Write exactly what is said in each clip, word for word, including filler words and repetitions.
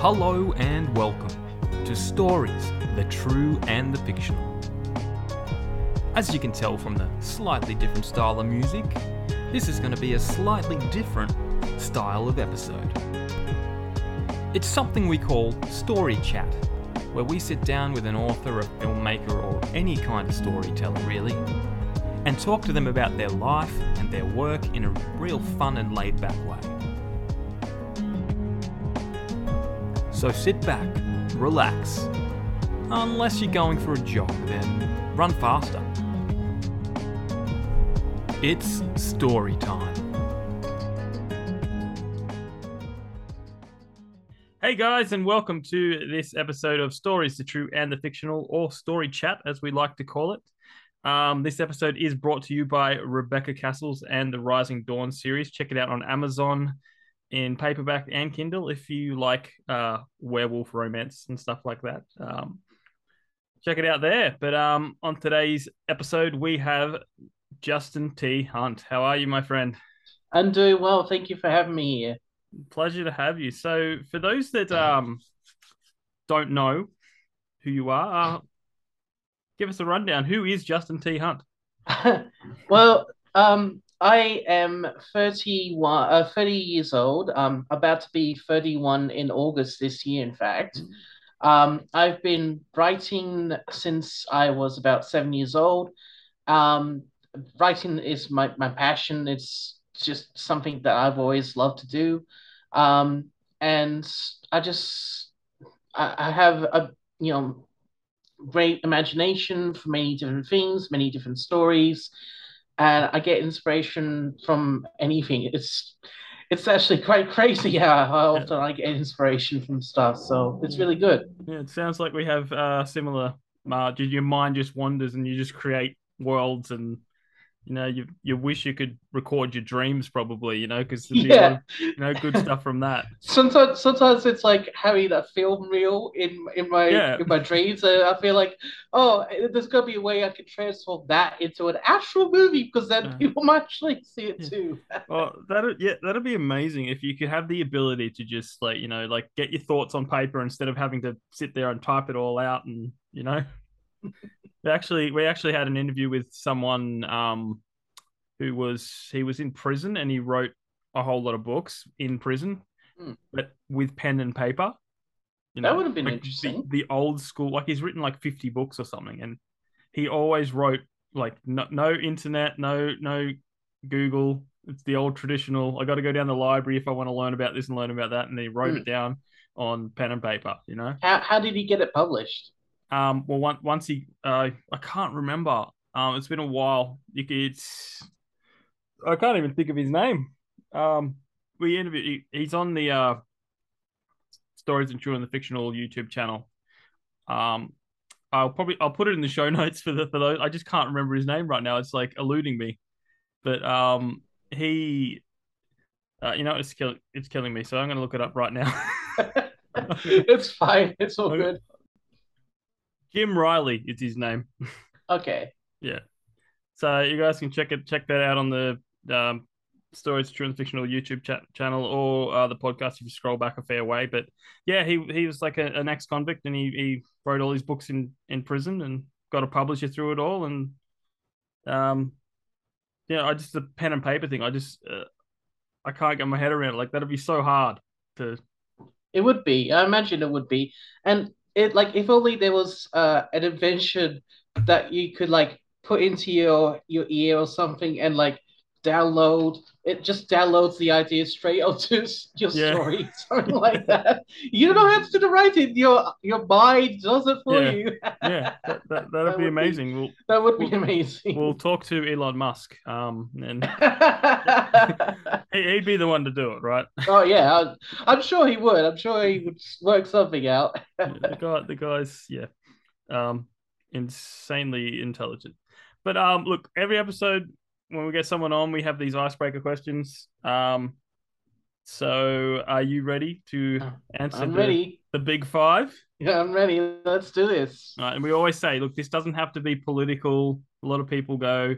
Hello and welcome to Stories, the True and the Fictional. As you can tell from the slightly different style of music, this is going to be a slightly different style of episode. It's something we call Story Chat, where we sit down with an author, a filmmaker, or any kind of storyteller really, and talk to them about their life and their work in a real fun and laid-back way. So sit back, relax, unless you're going for a jog, then run faster. It's story time. Hey guys, and welcome to this episode of Stories, the True and the Fictional, or Story Chat, as we like to call it. Um, this episode is brought to you by Rebecca Castles and the Rising Dawn series. Check it out on Amazon, in paperback and Kindle, if you like uh, werewolf romance and stuff like that. Um, check it out there. But um, on today's episode, we have Justin T Hunt. How are you, my friend? I'm doing well. Thank you for having me here. Pleasure to have you. So for those that um, don't know who you are, uh, give us a rundown. Who is Justin T Hunt? well, um... I am thirty-one, uh, thirty years old, um, about to be thirty-one in August this year, in fact. Um, I've been writing since I was about seven years old. Um, writing is my, my passion. It's just something that I've always loved to do. Um, and I just, I, I have a, you know, great imagination for many different things, many different stories. And I get inspiration from anything. It's it's actually quite crazy how, how often I get inspiration from stuff. So it's really good. Yeah, it sounds like we have uh, similar. Uh, your mind just wanders and you just create worlds, and you know you you wish you could record your dreams probably. You know, because there'd be yeah. a lot of, you know, good stuff from that. Sometimes sometimes it's like having a film reel in in my yeah. in my dreams. And I feel like, oh, there's got to be a way I could transform that into an actual movie, because then yeah. people might actually see it yeah. too. Well, that'll, yeah, that'd be amazing if you could have the ability to just, like, you know, like get your thoughts on paper instead of having to sit there and type it all out. And, you know, we actually, we actually had an interview with someone um, who was, he was in prison and he wrote a whole lot of books in prison, mm. but with pen and paper. You know, that would have been like interesting. The, the old school, like he's written like fifty books or something, and he always wrote like no, no internet, no no Google. It's the old traditional. I got to go down the library if I want to learn about this and learn about that, and he wrote mm. it down on pen and paper. You know, how how did he get it published? Um, well, once once he, uh, I can't remember. Um, it's been a while. It's I can't even think of his name. Um, we interviewed. He, he's on the. Uh, Stories and True and the Fictional YouTube channel. Um, I'll probably I'll put it in the show notes for the for those. I just can't remember his name right now. It's like eluding me, but um, he, uh, you know, it's kill, it's killing me. So I'm gonna look it up right now. It's fine. It's all okay. good. Jim Riley is his name. Okay. Yeah. So you guys can check it check that out on the um, Stories, True and Fictional YouTube chat channel, or uh, the podcast if you scroll back a fair way. But yeah, he he was like a, an ex-convict, and he, he wrote all his books in, in prison and got a publisher through it all. And um, yeah, I just the pen and paper thing. I just uh, I can't get my head around it. Like, that'd be so hard to. It would be. I imagine it would be. And it like if only there was uh, an invention that you could like put into your your ear or something, and like download it just downloads the idea straight onto your yeah. story, something like that. You don't have to do the writing, your your mind does it for yeah. you. yeah that, that, that'd that be amazing be, we'll, that would be we'll, amazing we'll talk to Elon Musk um and he'd be the one to do it, right? Oh yeah, I'm, I'm sure he would I'm sure he would work something out. yeah, the guy the guy's yeah um insanely intelligent. But um look, every episode when we get someone on, we have these icebreaker questions. Um, so are you ready to answer I'm the, ready. the big five? Yeah, I'm ready. Let's do this. All right, and we always say, look, this doesn't have to be political. A lot of people go,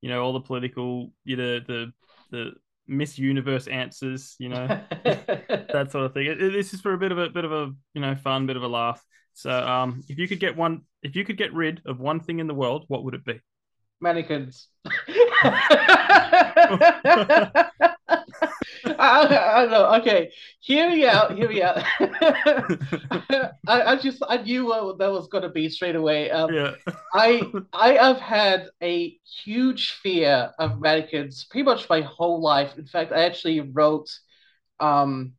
you know, all the political, you know, the the Miss Universe answers, you know, that sort of thing. It, it, this is for a bit of a bit of a you know fun, bit of a laugh. So, um, if you could get one, if you could get rid of one thing in the world, what would it be? Mannequins. I, I don't know. Okay, hear me out. Hear me out. I, I just I knew what that was going to be straight away. Um, yeah. I I have had a huge fear of mannequins pretty much my whole life. In fact, I actually wrote um,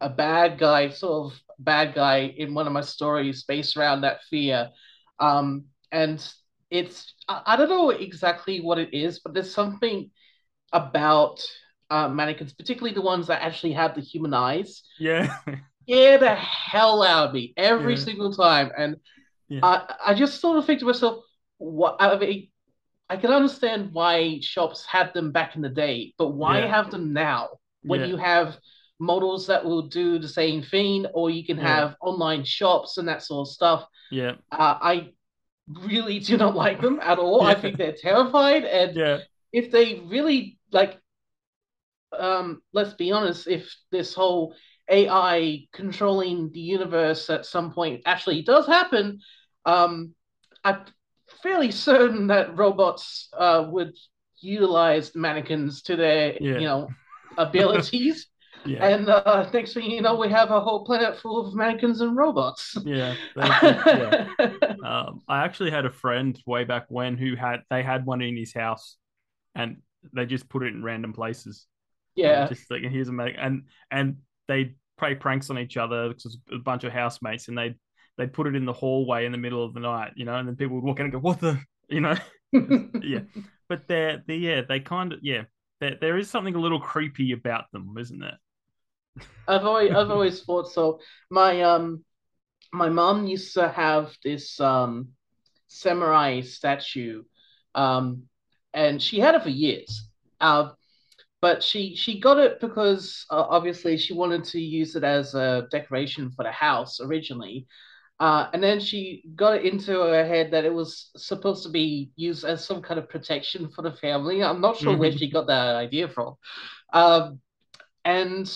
a bad guy sort of bad guy in one of my stories based around that fear, um, and. It's, I don't know exactly what it is, but there's something about uh, mannequins, particularly the ones that actually have the human eyes. Yeah. Scare the hell out of me every yeah. single time. And yeah. I, I just sort of think to myself, what, I mean, I can understand why shops had them back in the day, but why yeah. have them now when yeah. you have models that will do the same thing, or you can yeah. have online shops and that sort of stuff. Yeah. Uh, I... really do not like them at all. Yeah. I think they're terrified, and yeah. if they really like, um, let's be honest, if this whole A I controlling the universe at some point actually does happen, um, I'm fairly certain that robots uh, would utilize mannequins to their yeah. you know abilities. Yeah. And uh, next thing you know, we have a whole planet full of mannequins and robots. Yeah. yeah. Um, I actually had a friend way back when who had they had one in his house, and they just put it in random places. Yeah. And just like here's a mannequin, and and they play pranks on each other because it's a bunch of housemates, and they they put it in the hallway in the middle of the night, you know, and then people would walk in and go, "What the?" You know. yeah. But they're they yeah they kind of yeah there there is something a little creepy about them, isn't there? I've always I've always thought so. My um my mom used to have this um samurai statue, um and she had it for years. Uh, but she she got it because uh, obviously she wanted to use it as a decoration for the house originally, uh, and then she got it into her head that it was supposed to be used as some kind of protection for the family. I'm not sure mm-hmm. where she got that idea from. Um, and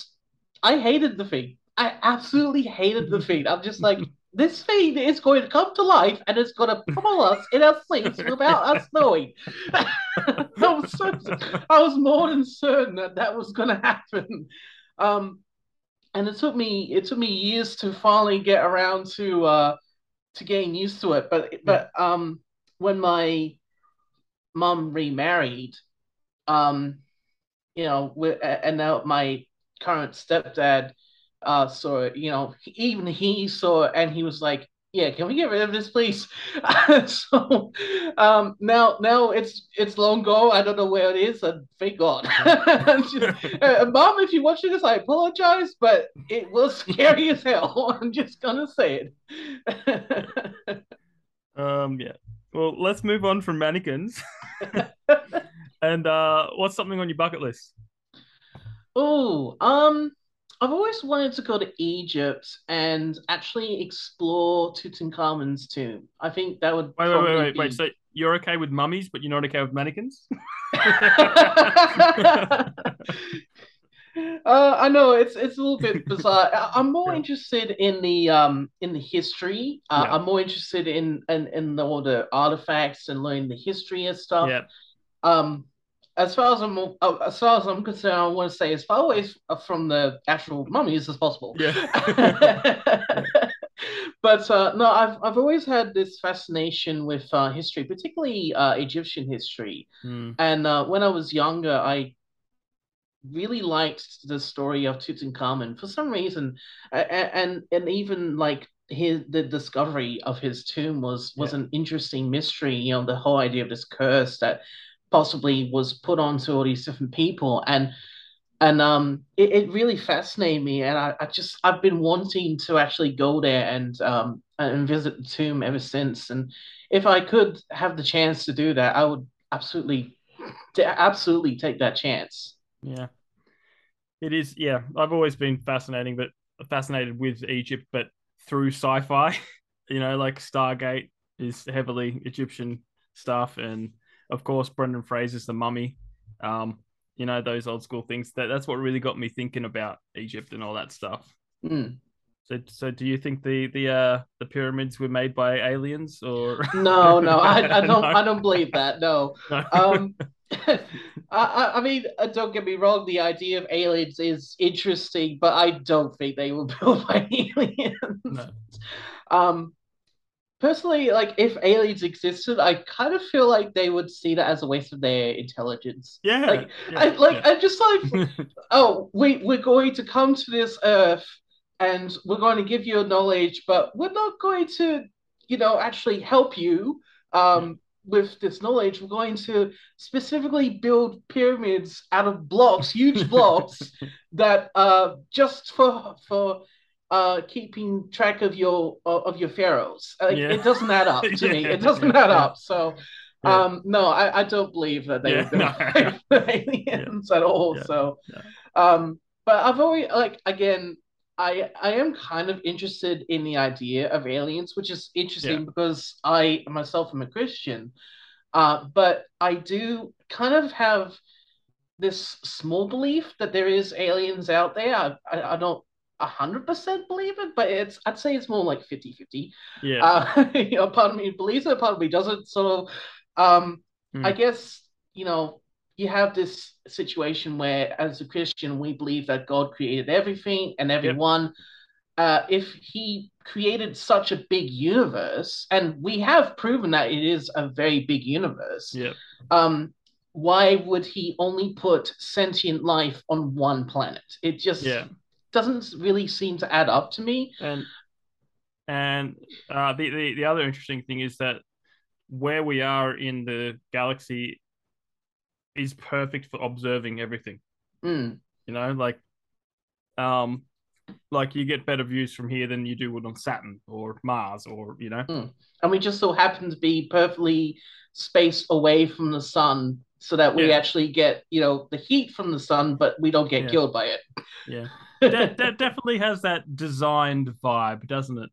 I hated the thing. I absolutely hated the thing. I'm just like, this thing is going to come to life and it's going to pummel us in our sleeps without us knowing. I, was so, I was more than certain that that was going to happen. Um, and it took me it took me years to finally get around to uh, to getting used to it. But but um, when my mom remarried, um, you know, and now my current stepdad uh saw it, you know, even he saw it, and he was like, yeah, can we get rid of this, please? So um now now it's it's long gone. I don't know where it is, and thank God. Just, uh, Mom, if you're watching this, I apologize, but it was scary as hell. I'm just gonna say it. um yeah well, let's move on from mannequins. And uh what's something on your bucket list? Oh, um, I've always wanted to go to Egypt and actually explore Tutankhamun's tomb. I think that would. Wait, wait, wait, wait, be... wait. So you're okay with mummies, but you're not okay with mannequins? uh, I know it's it's a little bit bizarre. I'm more yeah. interested in the um in the history. Uh, yeah. I'm more interested in in in the, all the artifacts and learning the history and stuff. Yeah. Um. As far as I'm, as far as I'm concerned, I want to say as far away from the actual mummies as possible. Yeah. But uh, no, I've I've always had this fascination with uh, history, particularly uh, Egyptian history. Mm. And uh, when I was younger, I really liked the story of Tutankhamun for some reason, and and, and even like his the discovery of his tomb was was yeah. an interesting mystery. You know, the whole idea of this curse that possibly was put onto all these different people, and and um it, it really fascinated me, and I, I just I've been wanting to actually go there and um and visit the tomb ever since. And if I could have the chance to do that, I would absolutely absolutely take that chance. Yeah, it is. Yeah, I've always been fascinating, but fascinated with Egypt, but through sci-fi. You know, like Stargate is heavily Egyptian stuff, and of course, Brendan Fraser's The Mummy. Um, you know, those old school things. That that's what really got me thinking about Egypt and all that stuff. Mm. So, so do you think the the uh, the pyramids were made by aliens or? No, no, I, I don't, no. I don't believe that. No, no. Um, I, I mean, don't get me wrong. The idea of aliens is interesting, but I don't think they were built by aliens. No. Um, personally, like if aliens existed, I kind of feel like they would see that as a waste of their intelligence. Yeah, like, yeah, I, like yeah. I'm just like, oh, we we're going to come to this Earth. And we're going to give you knowledge, but we're not going to, you know, actually help you um, with this knowledge. We're going to specifically build pyramids out of blocks, huge blocks, that uh, just for for uh, keeping track of your uh, of your pharaohs. Like, yeah. It doesn't add up to yeah. me. It doesn't add up. So, yeah. um, no, I, I don't believe that they yeah. were no. aliens yeah. at all. Yeah. So, yeah. Um, but I've always like again. I, I am kind of interested in the idea of aliens, which is interesting yeah. because I myself am a Christian, uh, but I do kind of have this small belief that there is aliens out there. I, I, I don't one hundred percent believe it, but it's I'd say it's more like fifty-fifty. Yeah. Uh, you know, part of me believes it, part of me doesn't. So um, mm. I guess, you know, you have this situation where, as a Christian, we believe that God created everything and everyone. Yep. Uh, if he created such a big universe, and we have proven that it is a very big universe, yep. um, why would he only put sentient life on one planet? It just yeah. doesn't really seem to add up to me. And and uh, the, the, the other interesting thing is that where we are in the galaxy is perfect for observing everything. Mm. You know, like um like you get better views from here than you do on Saturn or Mars or, you know. Mm. And we just so happen to be perfectly spaced away from the sun so that we yeah. actually get, you know, the heat from the sun, but we don't get yeah. killed by it. Yeah. That, that definitely has that designed vibe, doesn't it?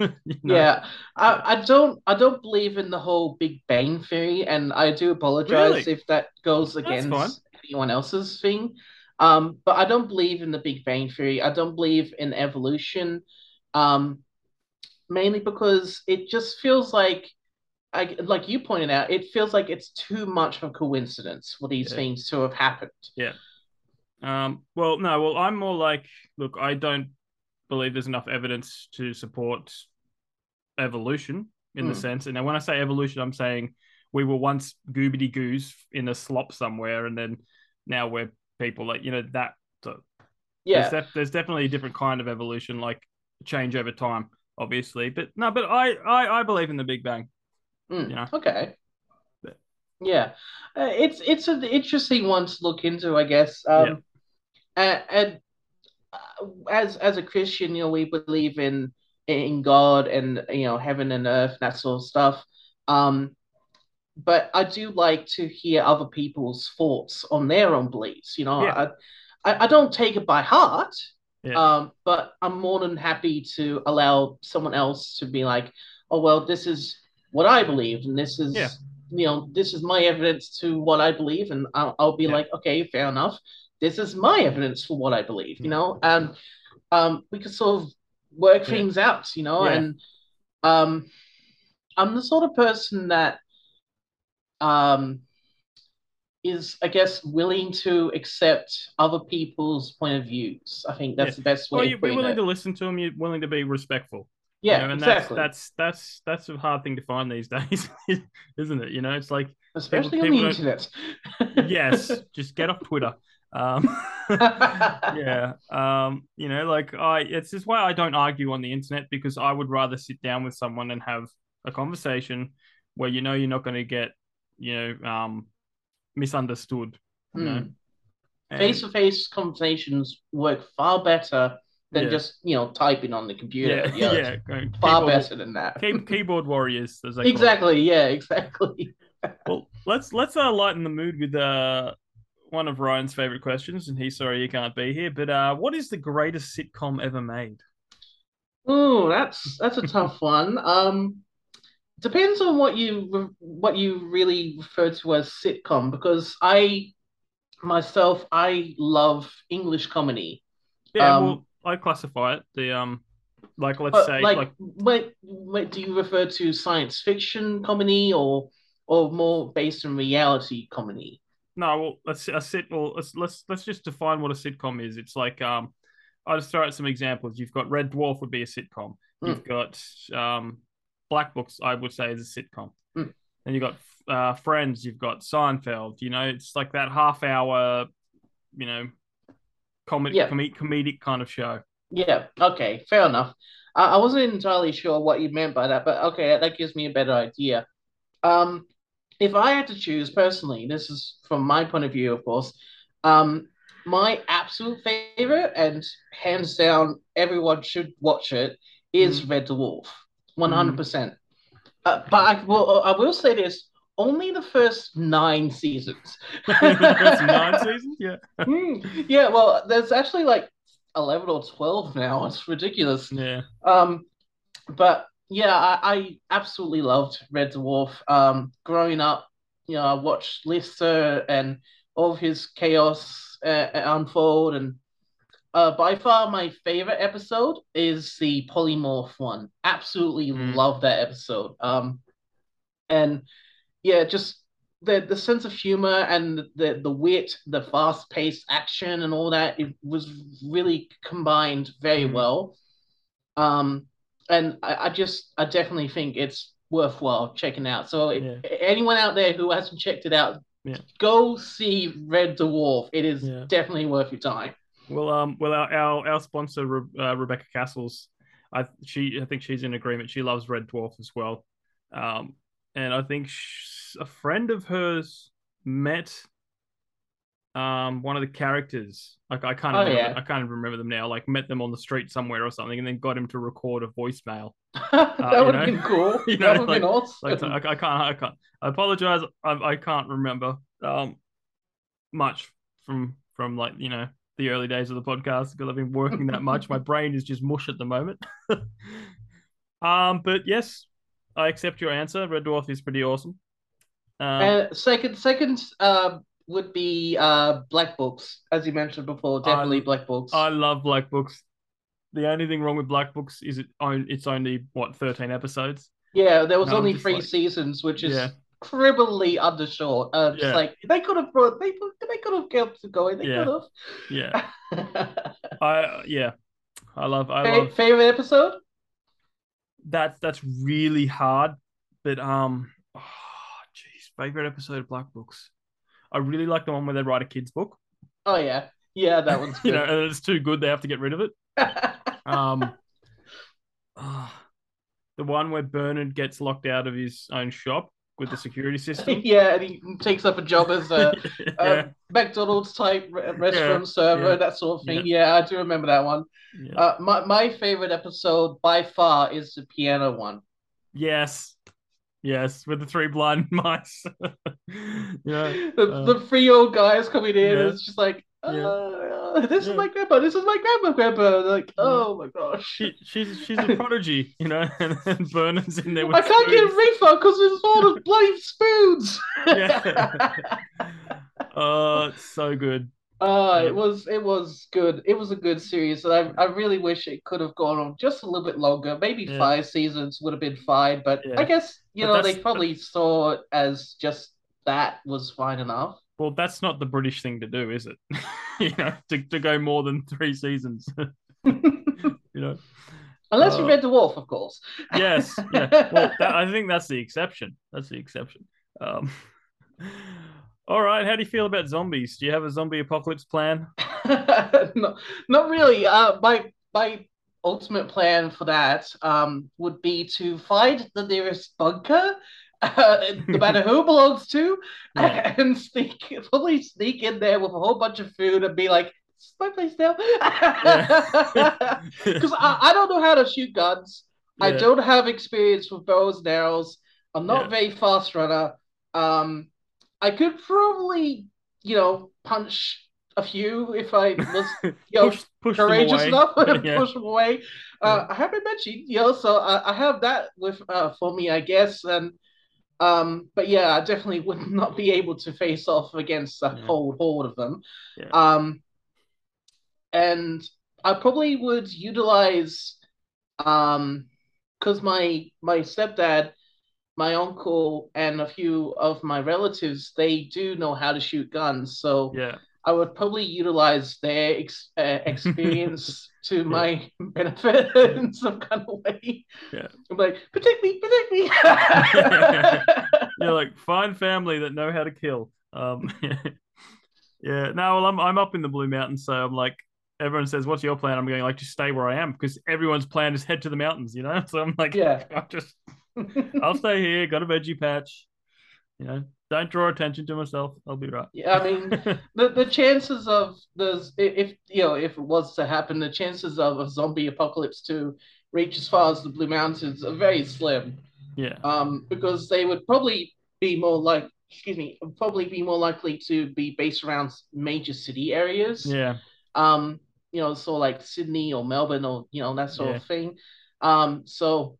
You know? Yeah, I, I don't I don't believe in the whole Big Bang Theory, and I do apologize really? if that goes against anyone else's thing. Um, but I don't believe in the Big Bang Theory. I don't believe in evolution, um, mainly because it just feels like, I, like you pointed out, it feels like it's too much of a coincidence for these yeah. things to have happened. Yeah. Um, well, no, well, I'm more like, look, I don't believe there's enough evidence to support evolution in mm. the sense. And when I say evolution, I'm saying we were once goobity goos in a slop somewhere, and then now we're people, like, you know, that. So yeah, there's, def- there's definitely a different kind of evolution, like change over time, obviously. But no, but I I, I believe in the Big Bang. Mm. You know? Okay. But yeah, uh, it's it's an interesting one to look into, I guess. Um, yeah. and, and As as a Christian, you know, we believe in in God and, you know, heaven and earth, that sort of stuff. Um, but I do like to hear other people's thoughts on their own beliefs. You know, yeah. I, I I don't take it by heart, yeah. um, but I'm more than happy to allow someone else to be like, oh well, this is what I believe, and this is yeah. you know, this is my evidence to what I believe, and I'll, I'll be yeah. like, okay, fair enough. This is my evidence for what I believe, you know, and um, we can sort of work yeah. things out, you know, yeah. and um, I'm the sort of person that um, is, I guess, willing to accept other people's point of views. I think that's yeah. the best way. Well, you're willing it. to listen to them. You're willing to be respectful. Yeah, you know, and exactly. That's, that's that's that's a hard thing to find these days, isn't it? You know, it's like especially people, on people the internet. Yes, just get off Twitter. Um, yeah, um, you know, like I, it's just why I don't argue on the internet, because I would rather sit down with someone and have a conversation where, you know, you're not going to get, you know, um, misunderstood. You mm. know? And face-to-face conversations work far better than yeah. just, you know, typing on the computer. Yeah, yeah, yeah. Far keyboard, better than that. Keyboard warriors. As they exactly. call it. Yeah, exactly. Well, let's let's uh, lighten the mood with uh. one of Ryan's favorite questions, and he's sorry you can't be here, but uh what is the greatest sitcom ever made? Oh, that's that's a tough one. Um depends on what you what you really refer to as sitcom, because I myself, I love English comedy. Yeah, um, well, I classify it. The um, like, let's uh, say, like, like... What, what do you refer to? Science fiction comedy, or or more based in reality comedy? No, well, let's a sit. Well, let's, let's let's just define what a sitcom is. It's like um, I'll just throw out some examples. You've got Red Dwarf would be a sitcom. Mm. You've got um, Black Books, I would say, is a sitcom. Mm. And you've got uh, Friends, you've got Seinfeld, you know, it's like that half hour, you know, comedy, yeah. com- comedic kind of show. Yeah, okay, fair enough. I-, I wasn't entirely sure what you meant by that, but okay, that gives me a better idea. Um, if I had to choose personally, this is from my point of view, of course, um, my absolute favorite, and hands down, everyone should watch it, is mm. Red Dwarf, one hundred percent. Mm. Uh, but I will, I will say this, only the first nine seasons. That's nine seasons? Yeah. Mm, yeah, well, there's actually like eleven or twelve now. It's ridiculous. Yeah. Um, But yeah, I, I absolutely loved Red Dwarf. Um, Growing up, you know, I watched Lister and all of his chaos uh, unfold. And uh, by far my favorite episode is the Polymorph one. Absolutely mm. love that episode. Um, And... Yeah, just the the sense of humor and the the wit, the fast paced action, and all that, it was really combined very well. Um, and I, I just I definitely think it's worthwhile checking out. So yeah. if, anyone out there who hasn't checked it out, yeah. go see Red Dwarf. It is yeah. definitely worth your time. Well, um, well, our our, our sponsor Re- uh, Rebecca Castles, I she I think she's in agreement. She loves Red Dwarf as well. Um. And I think she, a friend of hers met um, one of the characters. Like I can't, oh, remember, yeah. I can't remember them now. Like met them on the street somewhere or something, and then got him to record a voicemail. that uh, would have been cool. you know, that would like, have been awesome. Like, I, I can't. I can't. I apologize. I, I can't remember um, much from from like you know the early days of the podcast because I've been working that much. My brain is just mush at the moment. um, but yes. I accept your answer. Red Dwarf is pretty awesome. Um, uh, second, second uh, would be uh, Black Books, as you mentioned before. Definitely I, Black Books. I love Black Books. The only thing wrong with Black Books is it on, it's only what thirteen episodes. Yeah, there was no, only three like, seasons, which is yeah. criminally undershort. Uh, just yeah. like they could have brought they they could have kept it going. They yeah. could have. Yeah. I yeah, I love. I Fa- love favorite episode. That that's really hard, but um, oh, geez, favorite episode of Black Books. I really like the one where they write a kid's book. Oh yeah, yeah, that one's good. you know, and it's too good; they have to get rid of it. um, uh, the one where Bernard gets locked out of his own shop with the security system. yeah, and he takes up a job as a, yeah. a McDonald's type restaurant yeah, server, yeah, that sort of thing. Yeah. yeah, I do remember that one. Yeah. Uh, my my favorite episode by far is the piano one. Yes, yes, with the three blind mice. yeah, the, uh, the three old guys coming in. Yeah. And it's just like uh, yeah. uh, this yeah. is my grandpa. This is my grandma, grandpa. And like, oh my gosh, she, she's she's a prodigy, you know. And, and Bernard's in there. With I can't spoons. Get a refund because there's all the bloody spoons. yeah. Oh, it's so good. Uh, yeah. it was it was good. It was a good series, and I, I really wish it could have gone on just a little bit longer. Maybe yeah. five seasons would have been fine, but yeah. I guess you but know they probably saw it as just that was fine enough. Well, that's not the British thing to do, is it? you know, to, to go more than three seasons. you know, unless uh, you read The Wolf, of course. yes, yeah. Well, that, I think that's the exception. That's the exception. Um, All right, how do you feel about zombies? Do you have a zombie apocalypse plan? no, not really. Uh, my my ultimate plan for that um would be to find the nearest bunker, uh, no matter who it belongs to, yeah. and sneak probably sneak in there with a whole bunch of food and be like, "This is my place now," because I, I don't know how to shoot guns. Yeah. I don't have experience with bows and arrows. I'm not yeah. a very fast runner. Um. I could probably, you know, punch a few if I was, you know, push, push courageous enough to yeah. push them away. Uh, yeah. I haven't mentioned, you know, so I, I have that with uh, for me, I guess. And Um, but yeah, I definitely would not be able to face off against a yeah. whole horde of them. Yeah. Um, and I probably would utilize, um, because my my stepdad, my uncle, and a few of my relatives, they do know how to shoot guns. So yeah. I would probably utilize their ex uh, experience to yeah. my benefit yeah. in some kind of way. Yeah, I'm like, protect me, protect me. Yeah, like find family that know how to kill. Um, yeah. No, well, I'm I'm up in the Blue Mountains, so I'm like, everyone says, "What's your plan?" I'm going like, just stay where I am, because everyone's plan is head to the mountains, you know. So I'm like, yeah, I'll just I'll stay here. Got a veggie patch, you know. Don't draw attention to myself. I'll be right. Yeah, I mean, the, the chances of the if you know if it was to happen, the chances of a zombie apocalypse to reach as far as the Blue Mountains are very slim. Yeah. Um, because they would probably be more like excuse me, probably be more likely to be based around major city areas. Yeah. Um, you know, so like Sydney or Melbourne or you know that sort yeah. of thing. Um, so.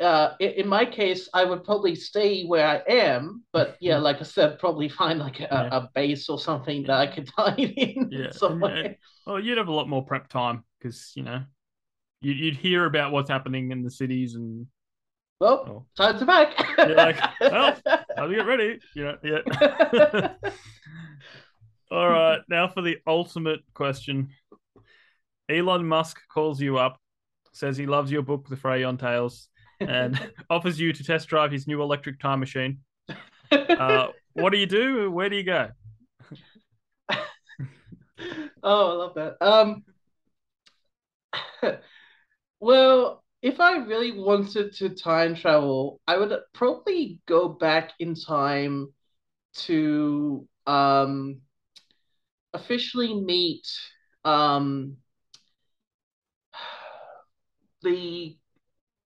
Uh, in my case, I would probably stay where I am, but yeah, like I said, probably find like a, yeah. a base or something yeah. that I could hide in. Yeah. Somewhere. Yeah. Well, you'd have a lot more prep time because you know you'd, you'd hear about what's happening in the cities and. Well, oh. time to back. You're like, well, I'll get ready. You know, yeah. All right, now for the ultimate question. Elon Musk calls you up, says he loves your book, The Freiyon Tales. And offers you to test drive his new electric time machine. Uh, what do you do? Where do you go? Oh, I love that. Um, well, if I really wanted to time travel, I would probably go back in time to um, officially meet um, the...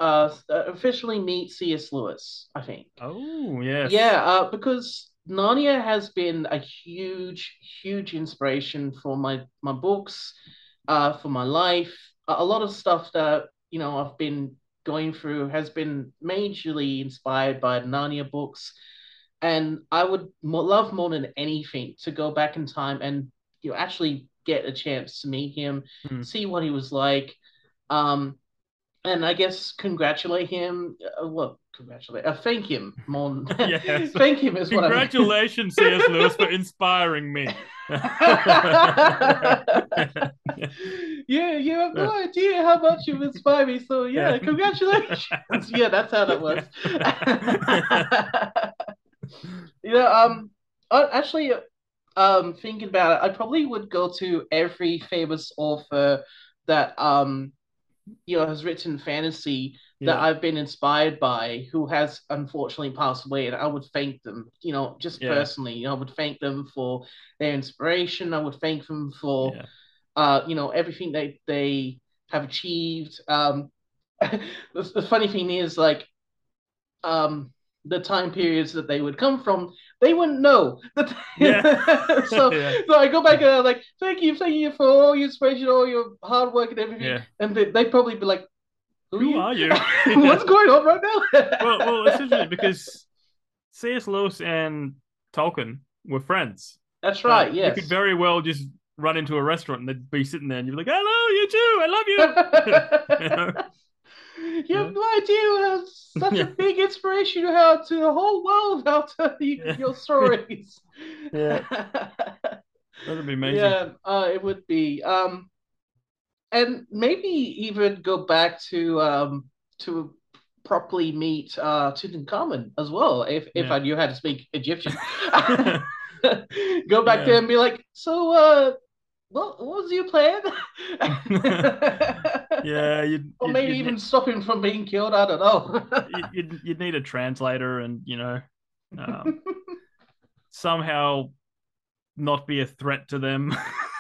Uh, officially meet C S Lewis, I think. Oh, yes. Yeah, uh, because Narnia has been a huge, huge inspiration for my, my books, uh, for my life. A lot of stuff that, you know, I've been going through has been majorly inspired by Narnia books. And I would love more than anything to go back in time and, you know, actually get a chance to meet him, mm. see what he was like. Um, And I guess congratulate him. Uh, well, congratulate. Uh, thank him more. Yes. Thank him is what I mean. Congratulations, C S Lewis, for inspiring me. Yeah, you have no idea how much you've inspired me. So yeah, yeah. Congratulations. Yeah, that's how that works. You know, um, I, actually, um, thinking about it, I probably would go to every famous author that um. you know, has written fantasy yeah. that I've been inspired by, who has unfortunately passed away, and I would thank them, you know, just yeah. personally, you know, I would thank them for their inspiration. I would thank them for, yeah. uh, you know, everything they, they have achieved. Um, the, the funny thing is, like, um, the time periods that they would come from, they wouldn't know. Yeah. so, yeah. so I go back and I'm like, thank you, thank you for all your inspiration, all your hard work and everything. Yeah. And they, they'd probably be like, who, who are you? Are you? What's going on right now? well, well, it's interesting because C S Lewis and Tolkien were friends. That's right, uh, yes. You could very well just run into a restaurant and they'd be sitting there and you'd be like, hello, you too, I love you. You know? You have yeah. no idea how such yeah. a big inspiration you have to the whole world how to you, yeah. your stories. Yeah. That'd be amazing. Yeah, uh, it would be. Um, and maybe even go back to um to properly meet uh Tutankhamun as well, if if yeah. I knew how to speak Egyptian. Go back yeah. there and be like, so uh What, what was your plan? Yeah, you'd, or maybe you'd, even you'd, stop him from being killed. I don't know. you'd, you'd need a translator, and you know, um, somehow not be a threat to them.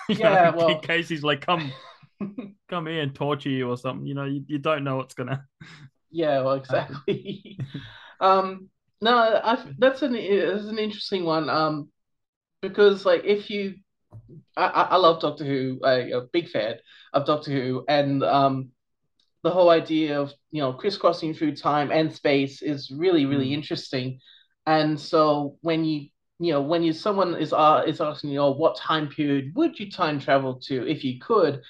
Yeah, know, well, in case he's like, come, come here and torture you or something. You know, you, you don't know what's gonna. Yeah, well, exactly. um, no, I that's an that's an interesting one. Um, because like if you. I, I love Doctor Who. I'm a big fan of Doctor Who, and um, the whole idea of, you know, crisscrossing through time and space is really, really interesting. And so when you, you know, when you someone is uh, is asking, you know, what time period would you time travel to if you could?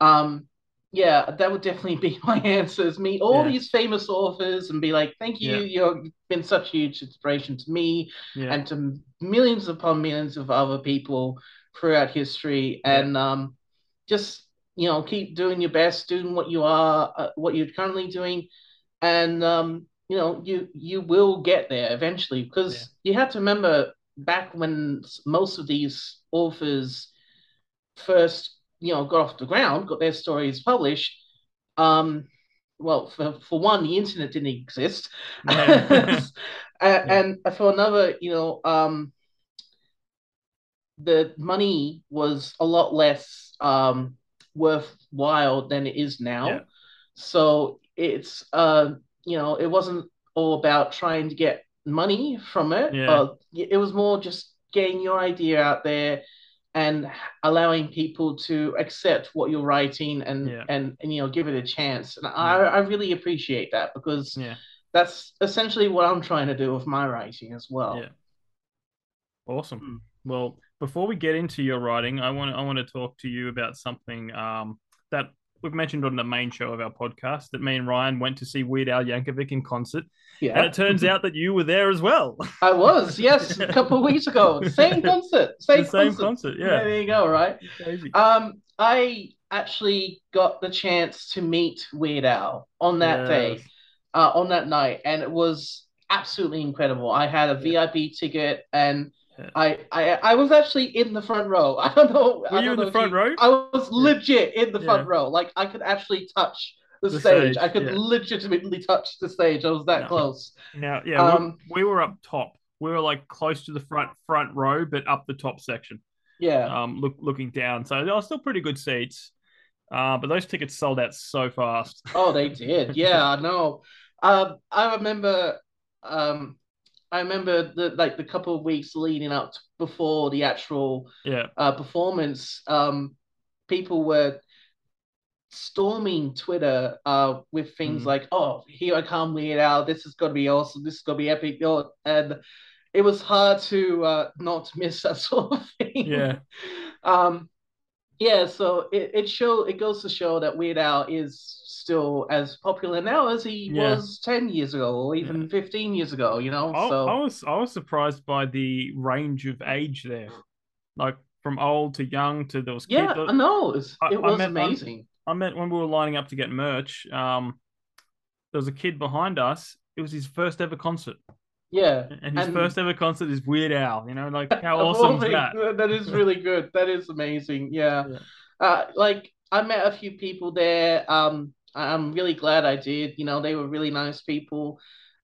Um, yeah, that would definitely be my answers. Meet all yeah. these famous authors and be like, thank you, yeah. you've been such a huge inspiration to me yeah. and to millions upon millions of other people throughout history. Yeah. And um, just, you know, keep doing your best, doing what you are, uh, what you're currently doing. And, um, you know, you, you will get there eventually, because yeah. you have to remember back when most of these authors first, you know, got off the ground, got their stories published. Um, well, for, for one, the internet didn't exist. Yeah. and, yeah. and for another, you know, um, the money was a lot less um, worthwhile than it is now. Yeah. So it's, uh, you know, it wasn't all about trying to get money from it. Yeah. Uh, it was more just getting your idea out there and allowing people to accept what you're writing and, yeah. and, and you know, give it a chance. And yeah. I, I really appreciate that, because yeah. that's essentially what I'm trying to do with my writing as well. Yeah. Awesome. Mm. Well, before we get into your writing, I want to, I want to talk to you about something um, that we've mentioned on the main show of our podcast, that me and Ryan went to see Weird Al Yankovic in concert. Yeah. And it turns out that you were there as well. I was, yes, a couple of weeks ago. Same concert. Same, the same concert. concert, yeah. yeah. There you go, right? Crazy. Um, I actually got the chance to meet Weird Al on that yes. day, uh, on that night, and it was absolutely incredible. I had a yeah. V I P ticket, and yeah. I, I I was actually in the front row. I don't know. Were don't you in know the front you, row? I was legit in the yeah. front row. Like, I could actually touch the, the stage. stage. I could yeah. legitimately touch the stage. I was that no. close. Now, yeah, um, we, we were up top. We were like close to the front front row, but up the top section. Yeah. Um, look, looking down. So they were still pretty good seats. Uh, but those tickets sold out so fast. Oh, they did. Yeah, I know. Um, I remember. Um. I remember the like the couple of weeks leading up to, before the actual yeah. uh, performance, um, people were storming Twitter uh, with things mm. like, "Oh, here I come, Weird Al! This is gonna be awesome! This is gonna be epic!" And it was hard to uh, not miss that sort of thing. Yeah, um, yeah. So it it show it goes to show that Weird Al is still as popular now as he yeah. was ten years ago, or even yeah. fifteen years ago, you know. I, so I was I was surprised by the range of age there, like from old to young to those kids. Yeah, I know, it was, I, it was I met, amazing. I, I met when we were lining up to get merch. Um, there was a kid behind us. It was his first ever concert. Yeah, and his and, first ever concert is Weird Al. You know, like how awesome is that? That is really good. That is amazing. Yeah, yeah. Uh, like I met a few people there. Um. I'm really glad I did. You know, they were really nice people,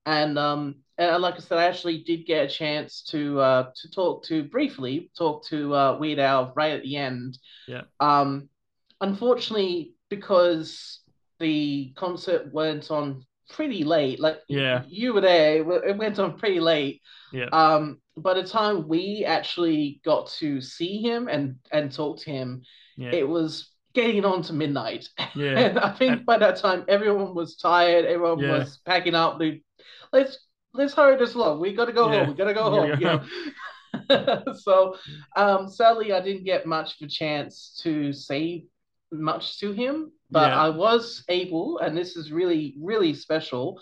and um, and like I said, I actually did get a chance to uh to talk to briefly talk to uh, Weird Al right at the end. Yeah. Um, unfortunately, because the concert went on pretty late. Like yeah, you were there. It went on pretty late. Yeah. Um, by the time we actually got to see him and and talk to him, yeah. it was getting on to midnight. Yeah. And I think and... by that time everyone was tired, everyone yeah. was packing up. Dude, let's let's hurry this along. We gotta go yeah. home. We gotta go home. Yeah. You know? So um sadly I didn't get much of a chance to say much to him, but yeah. I was able, and this is really, really special,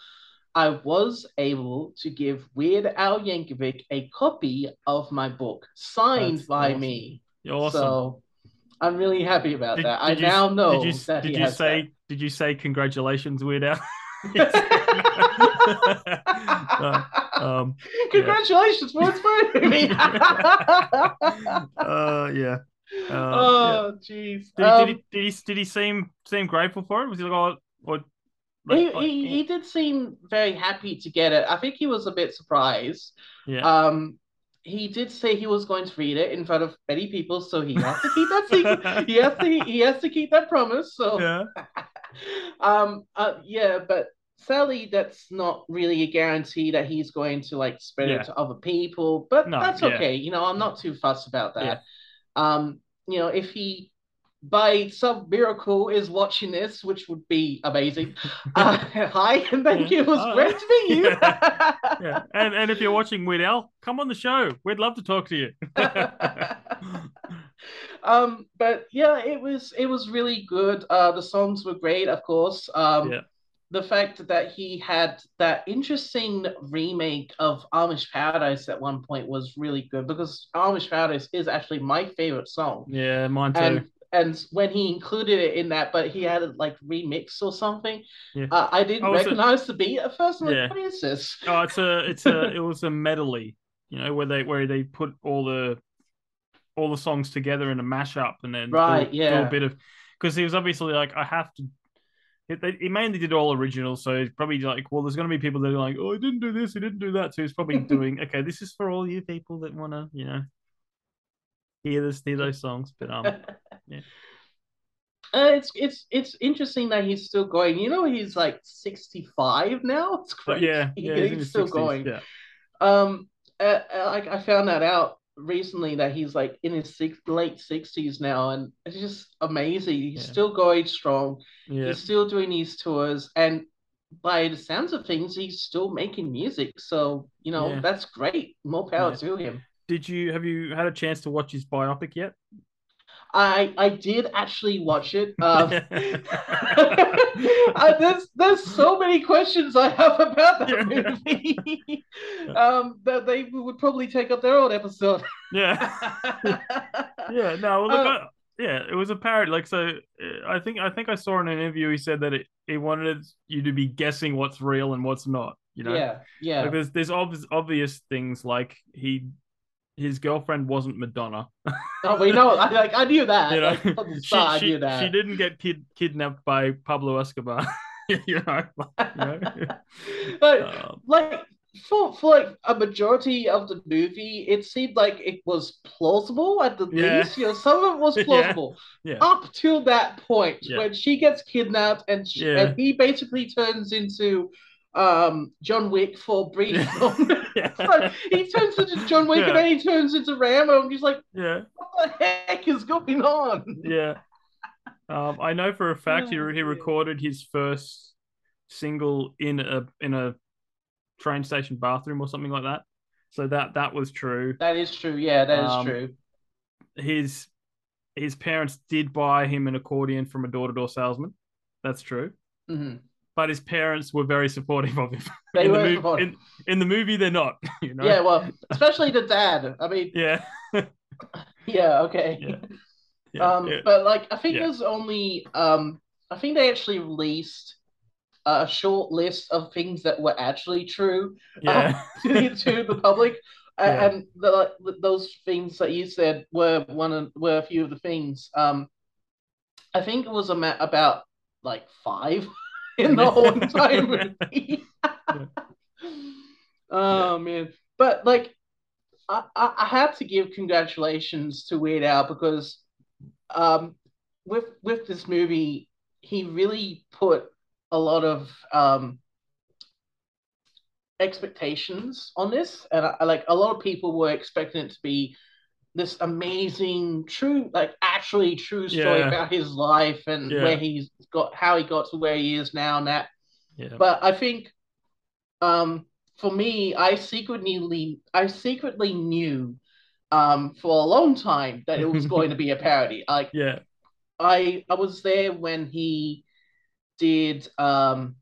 I was able to give Weird Al Yankovic a copy of my book signed That's by awesome. me. You're awesome. So I'm really happy about did, that. Did I you, now know. Did you, that did he you has say? That. Did you say congratulations, Weird Al? uh, um, congratulations, yeah. What's movie? uh, yeah. Um, oh, jeez. Yeah. Did, um, did, did, did he? Did he seem seem grateful for it? Was he like, oh, or? Like, he, like, he he did seem very happy to get it. I think he was a bit surprised. Yeah. Um. He did say he was going to read it in front of many people, so he has to keep that secret. he has to he has to keep that promise. So, yeah. um, uh, yeah, but sadly, that's not really a guarantee that he's going to like spread yeah. it to other people. But no, that's yeah. okay. You know, I'm not too fussed about that. Yeah. Um, you know, if he by some miracle is watching this, which would be amazing. Uh, hi, and thank yeah. you. It was oh. great to meet you. yeah. yeah. And and if you're watching Weird Al, come on the show. We'd love to talk to you. um, but yeah, it was it was really good. Uh, the songs were great, of course. Um, yeah. The fact that he had that interesting remake of Amish Paradise at one point was really good, because Amish Paradise is actually my favorite song. Yeah, mine too. And, and when he included it in that, but he had it like remixed or something, yeah. uh, I didn't oh, recognize the beat at first. I'm yeah. like, what is this? Oh, it's a, it's a, it was a medley, you know, where they where they put all the all the songs together in a mashup, and then right, do, yeah, do a bit of, because he was obviously like, I have to. He mainly did all originals, so it's probably like, well, there's going to be people that are like, oh, he didn't do this, he didn't do that, so he's probably doing, okay, this is for all you people that want to, you know, hear this, hear those songs, but um, yeah. Uh, it's it's it's interesting that he's still going. You know, he's like sixty-five now. It's crazy. Yeah, yeah, he's, he's still sixties, going. Yeah. Um, uh, like I found that out recently, that he's like in his six, late sixties now, and it's just amazing. He's yeah. still going strong. Yeah. He's still doing these tours, and by the sounds of things, he's still making music. So you know yeah. that's great. More power yeah. to him. Did you have you had a chance to watch his biopic yet? I I did actually watch it. Um, uh, there's there's so many questions I have about that yeah. movie um, that they would probably take up their own episode. yeah, yeah. No, well, look, uh, I, yeah, it was a parody. Like, so I think I think I saw in an interview he said that it he wanted you to be guessing what's real and what's not. You know, yeah, yeah. Like, there's there's obvious obvious things, like he. His girlfriend wasn't Madonna. Oh, we know. I, like, I knew that. You know, like, from the start, she, she, I knew that. She didn't get kid, kidnapped by Pablo Escobar. You know, like, you know? But um, like for for like a majority of the movie, it seemed like it was plausible at the yeah. least. You know, some of it was plausible yeah. Yeah. up till that point yeah. when she gets kidnapped and she, yeah. and he basically turns into. Um, John Wick for brief yeah. moment. Yeah. Like, he turns into John Wick yeah. and then he turns into Rambo. I'm just like, yeah. what the heck is going on? Yeah. Um, I know for a fact he he recorded his first single in a in a train station bathroom or something like that. So that that was true. That is true. Yeah, that um, is true. His his parents did buy him an accordion from a door-to-door salesman. That's true. Mm-hmm. But his parents were very supportive of him. They in were the movie, supportive. In, in the movie, they're not. You know? Yeah, well, especially the dad. I mean, yeah, yeah, okay. Yeah. Yeah. Um, yeah. But like, I think yeah. there's only, um, I think they actually released a short list of things that were actually true yeah. uh, to, the, to the public, yeah. and the, those things that you said were one of, were a few of the things. Um, I think it was about like five. In the whole entire movie. yeah. Oh yeah. man. But like I, I, I had to give congratulations to Weird Al, because um with with this movie he really put a lot of um expectations on this, and I, like a lot of people were expecting it to be this amazing, true, like actually true story yeah. about his life and yeah. where he's got, how he got to where he is now and that. Yeah. But I think, um, for me, I secretly, I secretly knew, um, for a long time that it was going to be a parody. Like, yeah, I, I was there when he did, um,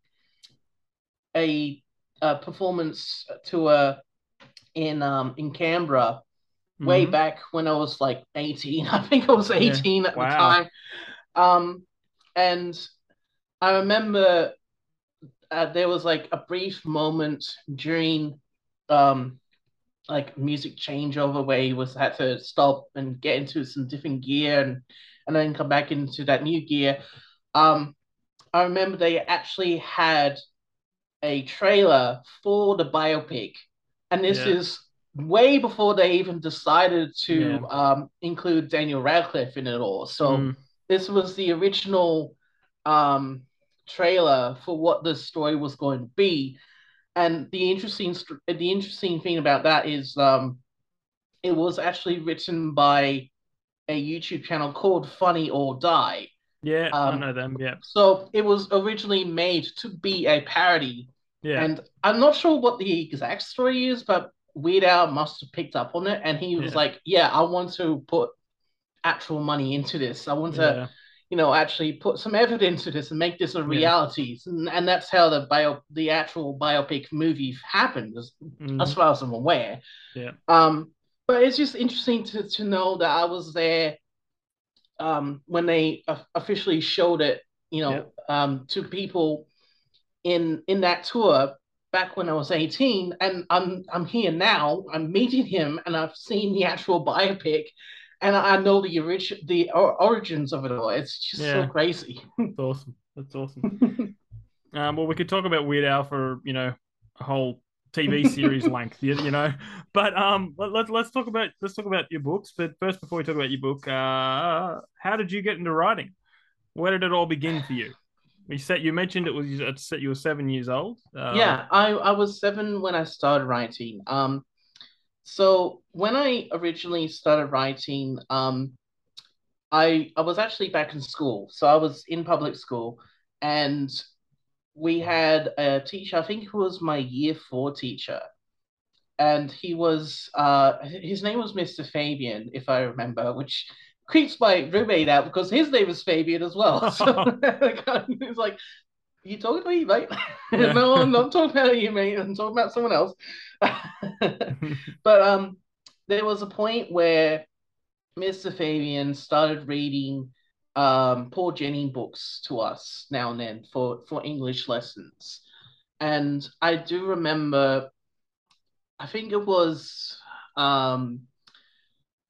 a, a performance tour in, um, in Canberra. Way mm-hmm. back when I was like eighteen. I think I was eighteen yeah. at wow. the time. Um, and I remember uh, there was like a brief moment during um, like music changeover where he was had to stop and get into some different gear and, and then come back into that new gear. Um, I remember they actually had a trailer for the biopic. And this yeah. is way before they even decided to yeah. um, include Daniel Radcliffe in it all. So mm. this was the original um, trailer for what the story was going to be. And the interesting the interesting thing about that is um, it was actually written by a YouTube channel called Funny or Die. Yeah, um, I know them, yeah. So it was originally made to be a parody. Yeah. And I'm not sure what the exact story is, but Weird Al must have picked up on it, and he was yeah. like, yeah, I want to put actual money into this. I want yeah. to, you know, actually put some effort into this and make this a reality. Yeah. And, and that's how the bio, the actual biopic movie happened, as, mm-hmm. as far as I'm aware. Yeah. Um, but it's just interesting to, to know that I was there um, when they uh, officially showed it, you know, yep. um, to people in in that tour back when I was eighteen, and I'm I'm here now. I'm meeting him, and I've seen the actual biopic, and I know the origin, the origins of it all. It's just yeah. so crazy. That's awesome. That's awesome. um, well, we could talk about Weird Al for, you know, a whole T V series length, you, you know. But um, let, let, let's talk about let's talk about your books. But first, before we talk about your book, uh, how did you get into writing? Where did it all begin for you? You said you mentioned it was you were seven years old. Uh, yeah, I, I was seven when I started writing. Um, so when I originally started writing, um, I I was actually back in school. So I was in public school, and we had a teacher. I think it was my year four teacher, and he was uh, his name was Mister Fabian, if I remember, which creeps my roommate out because his name is Fabian as well. So he's like, you talking to me, mate? Yeah. No, I'm not talking about you, mate. I'm talking about someone else. But um, there was a point where Mister Fabian started reading um, Paul Jennings books to us now and then for, for English lessons. And I do remember, I think it was... Um,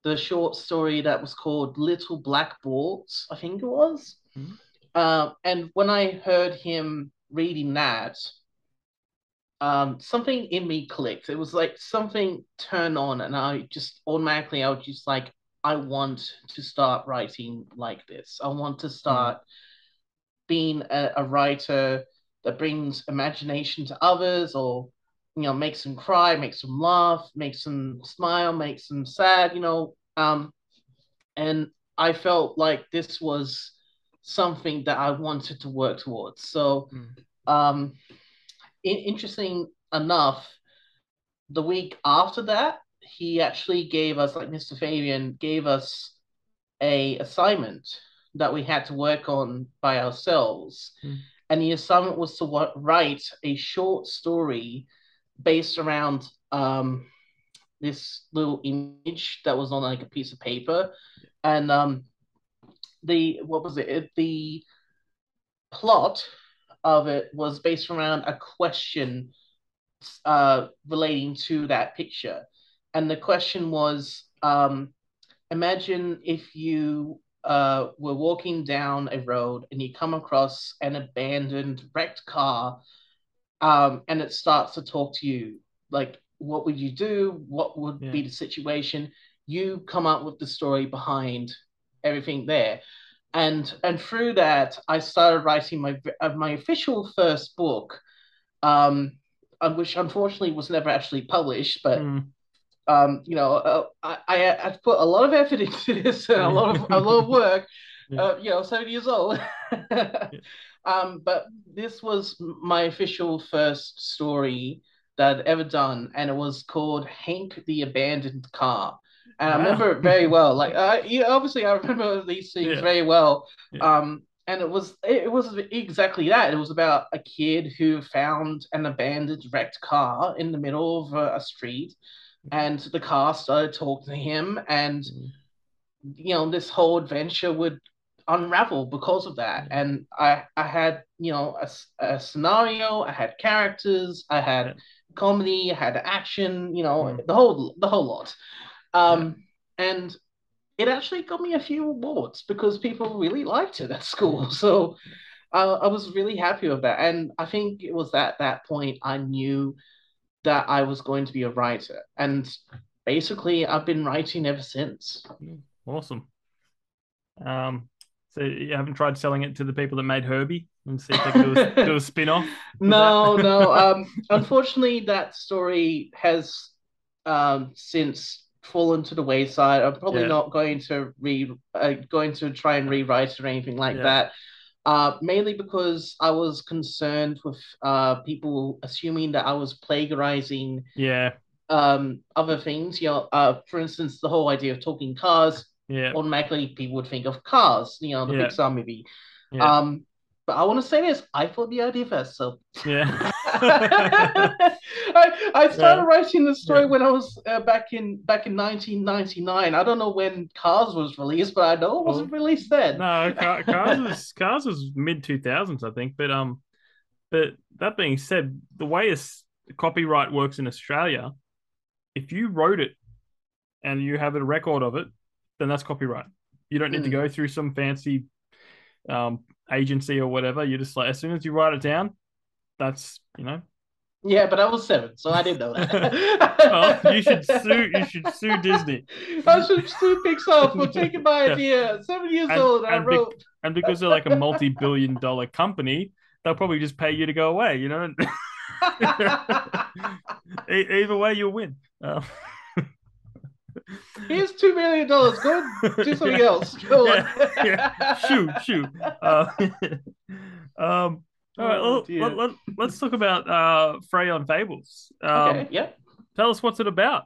the short story that was called Little Black Boards, I think it was. Mm-hmm. Uh, and when I heard him reading that, um, something in me clicked. It was like something turned on, and I just automatically, I was just like, I want to start writing like this. I want to start mm-hmm. being a, a writer that brings imagination to others, or you know, makes them cry, makes them laugh, makes them smile, makes them sad, you know. Um, and I felt like this was something that I wanted to work towards. So mm. um, in- interesting enough, the week after that, he actually gave us, like Mister Fabian, gave us a assignment that we had to work on by ourselves. Mm. And the assignment was to w- write a short story based around um, this little image that was on like a piece of paper. And um, the, what was it? The plot of it was based around a question uh, relating to that picture. And the question was, um, imagine if you uh, were walking down a road and you come across an abandoned wrecked car, Um, and it starts to talk to you. Like, what would you do? What would yeah. be the situation? You come up with the story behind everything there. And and through that, I started writing my my official first book, um, which unfortunately was never actually published. But, mm. um, you know, uh, I, I I put a lot of effort into this, and a lot of, a lot of work, yeah. uh, you know, seven years old. yeah. Um, but this was my official first story that I'd ever done, and it was called Hank the Abandoned Car. And wow. I remember it very well. Like, uh, yeah, obviously, I remember these things yeah. very well. Yeah. Um, and it was it was exactly that. It was about a kid who found an abandoned, wrecked car in the middle of a, a street, and the car started talking to him, and you know, this whole adventure would unravel because of that. And I I had, you know, a, a scenario, I had characters, I had yeah. comedy, I had action, you know, mm. the whole the whole lot. Um, yeah. And it actually got me a few awards because people really liked it at school. So uh, I was really happy with that. And I think it was at that point I knew that I was going to be a writer. And basically I've been writing ever since. Awesome. Um So you haven't tried selling it to the people that made Herbie and see if they could do a, do a spin-off? No, no. Um, unfortunately, that story has um, since fallen to the wayside. I'm probably yeah. not going to re uh, going to try and rewrite or anything like yeah. that. Uh, mainly because I was concerned with uh, people assuming that I was plagiarizing yeah. um, other things. You know, uh, for instance, the whole idea of talking cars. Yeah. Automatically, people would think of Cars, you know, the yeah. Pixar movie. Yeah. Um, but I want to say this: I thought the idea first, so yeah. I, I started yeah. writing the story yeah. when I was uh, back in back in nineteen ninety-nine. I don't know when Cars was released, but I know it wasn't well, released then. No, Car- Cars was Cars was mid two thousands, I think. But um, but that being said, the way is copyright works in Australia, if you wrote it and you have a record of it, then that's copyright. You don't need mm. to go through some fancy um, agency or whatever. You just like, as soon as you write it down, that's, you know. Yeah, but I was seven, so I didn't know that. Well, you should sue. You should sue Disney. I should sue Pixar for taking my yeah. idea. Seven years and, old, and I wrote. Be- and because they're like a multi-billion dollar company, they'll probably just pay you to go away. You know. Either way, you'll win. Um, Here's two million dollars. Go do something yeah. else. Go yeah. on. yeah. Shoo, shoo. Uh, um, all right, oh, let, let, let's talk about uh, Freiyon Fables. Um, okay. Yeah. Tell us what's it about.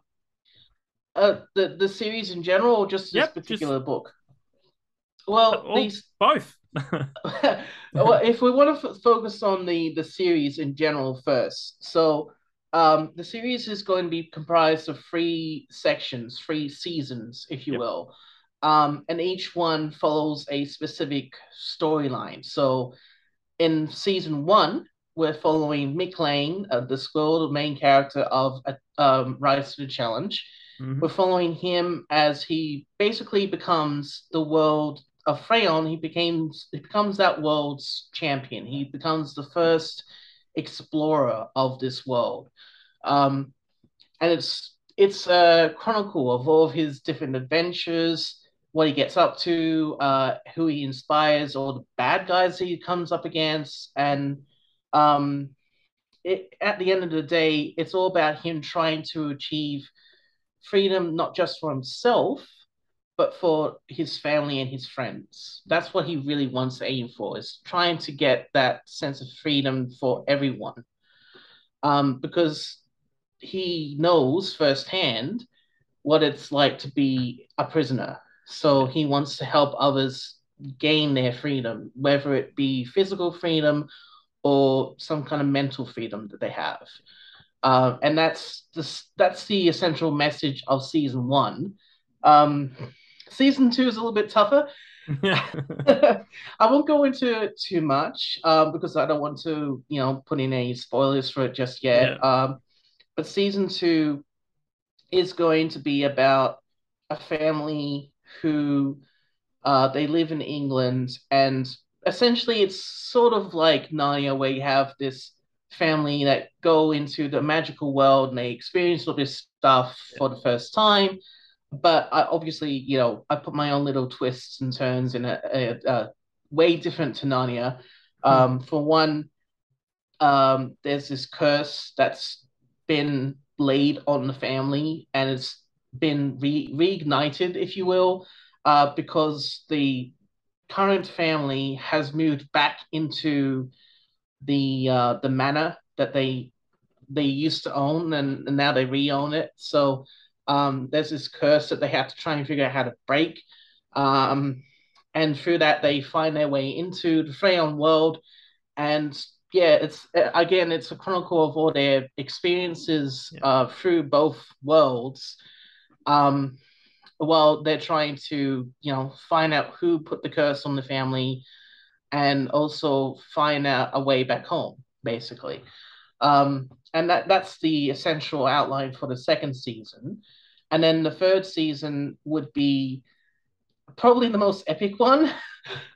Uh, the the series in general, or just this yep, particular just... book? Well, or these both. Well, if we want to f- focus on the the series in general first, so. Um, the series is going to be comprised of three sections, three seasons, if you yep. will. Um, and each one follows a specific storyline. So in season one, we're following McLean, uh, the squirrel, the main character of uh, um, Rise to the Challenge. Mm-hmm. We're following him as he basically becomes the world of Freiyon. He, became, he becomes that world's champion. He becomes the first explorer of this world, um, and it's it's a chronicle of all of his different adventures, what he gets up to, uh, who he inspires, all the bad guys he comes up against, and um, it, at the end of the day, it's all about him trying to achieve freedom, not just for himself, but for his family and his friends. That's what he really wants to aim for, is trying to get that sense of freedom for everyone. Um, because he knows firsthand what it's like to be a prisoner. So he wants to help others gain their freedom, whether it be physical freedom or some kind of mental freedom that they have. Uh, and that's the, that's the essential message of season one. Um, Season two is a little bit tougher. Yeah. I won't go into it too much um, because I don't want to, you know, put in any spoilers for it just yet. Yeah. Um, but season two is going to be about a family who uh, they live in England, and essentially it's sort of like Narnia, where you have this family that go into the magical world and they experience all this stuff yeah. for the first time. But I obviously, you know, I put my own little twists and turns in a, a, a way different to Narnia. Um, mm. For one, um, there's this curse that's been laid on the family, and it's been re- reignited, if you will, uh, because the current family has moved back into the uh, the manor that they they used to own, and, and now they re-own it. So. Um, there's this curse that they have to try and figure out how to break. Um, and through that, they find their way into the Freiyon world. And yeah, it's again, it's a chronicle of all their experiences yeah. uh, through both worlds um, while they're trying to, you know, find out who put the curse on the family and also find out a way back home, basically. Um, and that, that's the essential outline for the second season. And then the third season would be probably the most epic one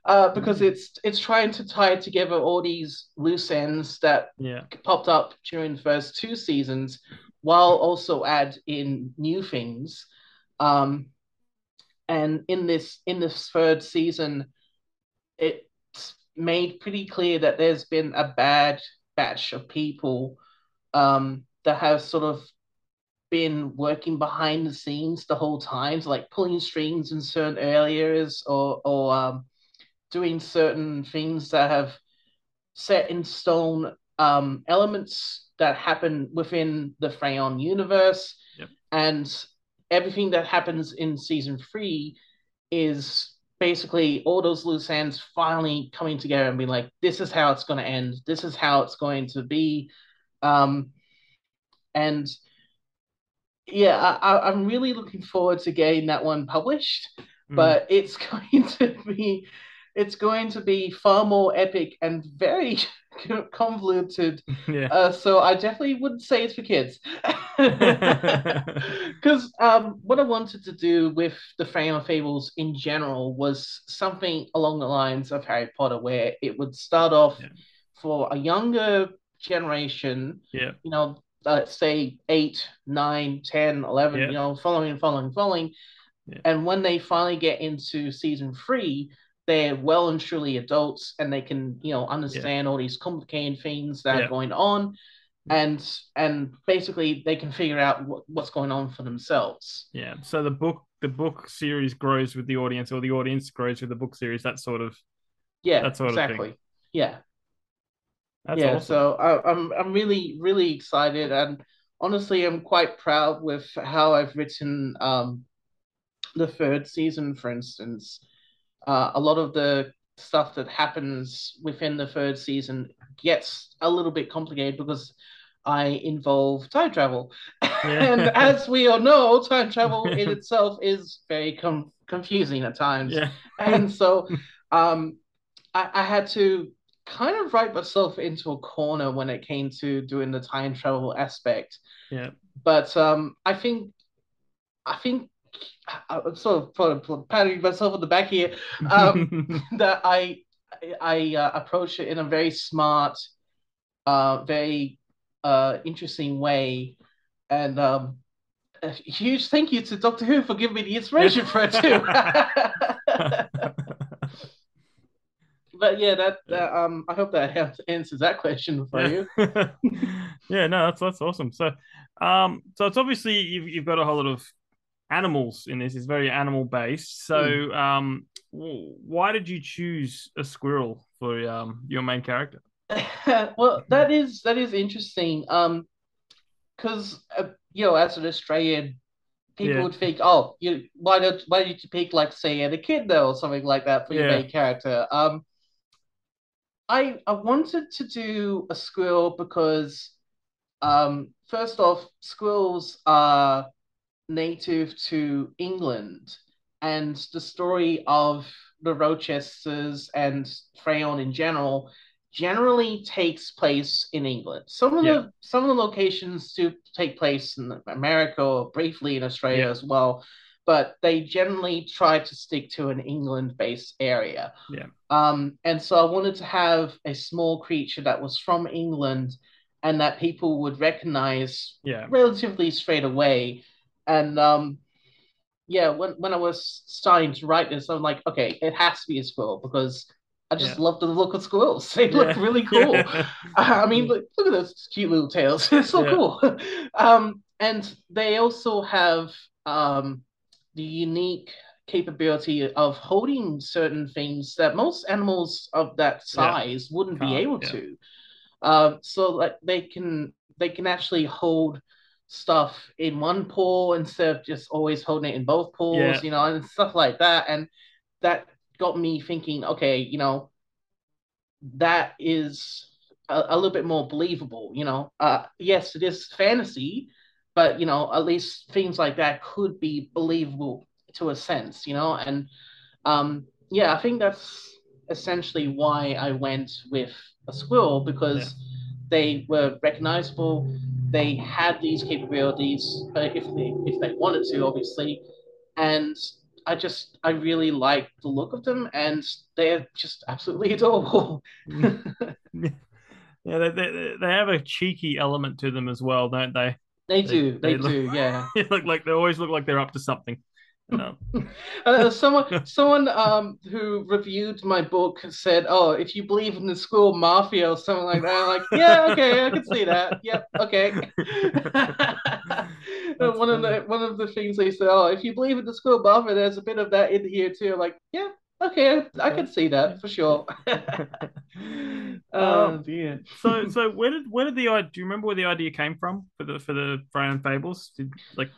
uh, because it's it's trying to tie together all these loose ends that yeah. popped up during the first two seasons while also add in new things. Um, and in this in this third season, it's made pretty clear that there's been a bad batch of people um, that have sort of been working behind the scenes the whole time, so like pulling strings in certain areas or or um, doing certain things that have set in stone um, elements that happen within the Freiyon universe. Yep. And everything that happens in season three is basically all those loose ends finally coming together and being like, this is how it's going to end. This is how it's going to be. Um, and yeah, I, I'm really looking forward to getting that one published, mm. but it's going to be, it's going to be far more epic and very convoluted. Yeah. Uh, so I definitely wouldn't say it's for kids. Because um, what I wanted to do with the Freiyon Fables in general was something along the lines of Harry Potter, where it would start off yeah. for a younger generation, yeah. you know, uh, say eight, nine, ten, eleven, yeah. you know, following, following, following. Yeah. And when they finally get into season three, they're well and truly adults, and they can, you know, understand yeah. all these complicated things that yeah. are going on, and and basically they can figure out what, what's going on for themselves. Yeah. So the book, the book series grows with the audience, or the audience grows with the book series. That sort of. Yeah. That sort exactly. of thing. Yeah. That's yeah. Awesome. So I, I'm I'm really really excited, and honestly, I'm quite proud with how I've written um, the third season, for instance. Uh, a lot of the stuff that happens within the third season gets a little bit complicated because I involve time travel. Yeah. And as we all know, time travel in itself is very com- confusing at times. Yeah. And so um, I-, I had to kind of write myself into a corner when it came to doing the time travel aspect. Yeah. But um, I think, I think, I'm sort of patting myself on the back here, um, that I I uh, approach it in a very smart, uh, very uh, interesting way. And um, a huge thank you to Doctor Who for giving me the inspiration for it too. But yeah, that, that um, I hope that answers that question for yeah. you. Yeah, no, that's that's awesome. So, um, so it's obviously you've you've got a whole lot of animals in this. Is very animal based. So mm. um why did you choose a squirrel for um your main character? Well, that is that is interesting, um because uh, you know, as an Australian, people yeah. would think, oh, you why don't why did you pick, like, say an echidna or something like that for your yeah. main character. um I I wanted to do a squirrel because um first off, squirrels are native to England, and the story of the Rochesters and Freiyon in general generally takes place in England. Some of yeah. the some of the locations do take place in America or briefly in Australia yeah. as well, but they generally try to stick to an England-based area. Yeah. Um, and so I wanted to have a small creature that was from England and that people would recognize yeah. relatively straight away. And um, yeah, when, when I was starting to write this, I'm like, okay, it has to be a squirrel because I just yeah. love the look of squirrels. They yeah. look really cool. Yeah. I mean, look, look at those cute little tails. It's so yeah. cool. Um, and they also have um, the unique capability of holding certain things that most animals of that size yeah. wouldn't Can't, be able yeah. to. Uh, so like they can they can actually hold stuff in one paw instead of just always holding it in both paws, yeah. you know, and stuff like that. And that got me thinking, okay, you know, that is a, a little bit more believable, you know. Uh, yes, it is fantasy, but, you know, at least things like that could be believable to a sense, you know. And, um, yeah, I think that's essentially why I went with a squirrel, because yeah. they were recognizable. They had these capabilities, but if they if they wanted to, obviously, and I just I really like the look of them, and they're just absolutely adorable. Yeah, they, they they have a cheeky element to them as well, don't they? They, they do, they, they do, look, yeah. They look like they always look like they're up to something. No. uh, someone someone um, who reviewed my book said, oh, if you believe in the school mafia or something like that, I'm like, yeah, okay, I can see that. Yep, okay. one, of the, one of the things they said, oh, if you believe in the school mafia, there's a bit of that in here too. I'm like, yeah, okay, I, I can see that for sure. um, oh dear. so so where did where did the idea, do you remember where the idea came from for the for the Freiyon Fables? Did like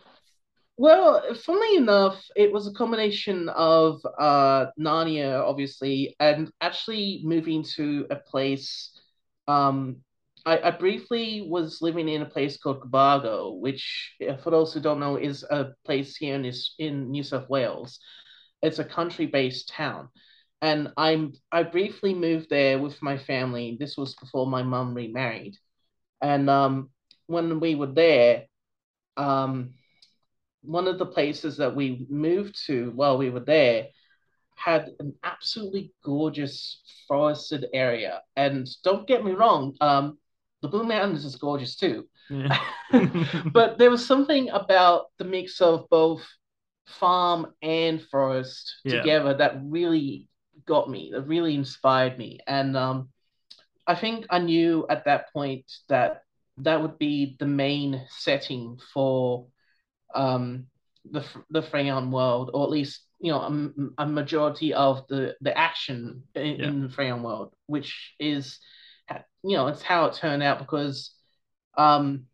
Well, funnily enough, it was a combination of uh, Narnia, obviously, and actually moving to a place. Um, I, I briefly was living in a place called Cabargo, which, for those who don't know, is a place here in, this, in New South Wales. It's a country-based town. And I'm, I briefly moved there with my family. This was before my mum remarried. And um, when we were there... Um, one of the places that we moved to while we were there had an absolutely gorgeous forested area. And don't get me wrong, um, the Blue Mountains is gorgeous too. Yeah. But there was something about the mix of both farm and forest yeah. together that really got me, that really inspired me. And um, I think I knew at that point that that would be the main setting for um the the Freiyon world, or at least you know a, a majority of the the action in, yeah. in the Freiyon world, which is you know it's how it turned out, because um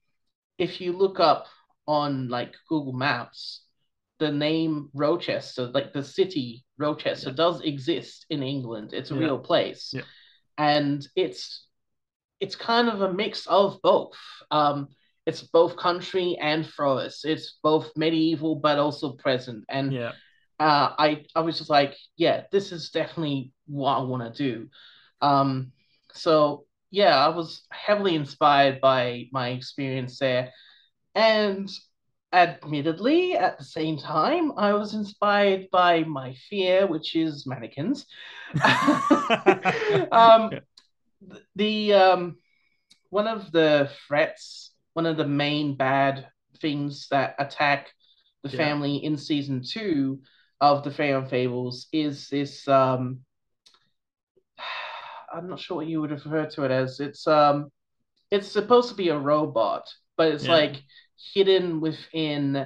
if you look up on like Google Maps, the name Rochester, like the city Rochester, yeah. does exist in England. It's a yeah. real place, yeah. and it's it's kind of a mix of both. um It's both country and forest. It's both medieval but also present. And yeah. uh, I, I was just like, yeah, this is definitely what I want to do. Um, so, yeah, I was heavily inspired by my experience there. And admittedly, at the same time, I was inspired by my fear, which is mannequins. um, the um, one of the threats... One of the main bad things that attack the yeah. family in season two of the Freiyon Fables is this. Um, I'm not sure what you would refer to it as. It's um, it's supposed to be a robot, but it's yeah. like hidden within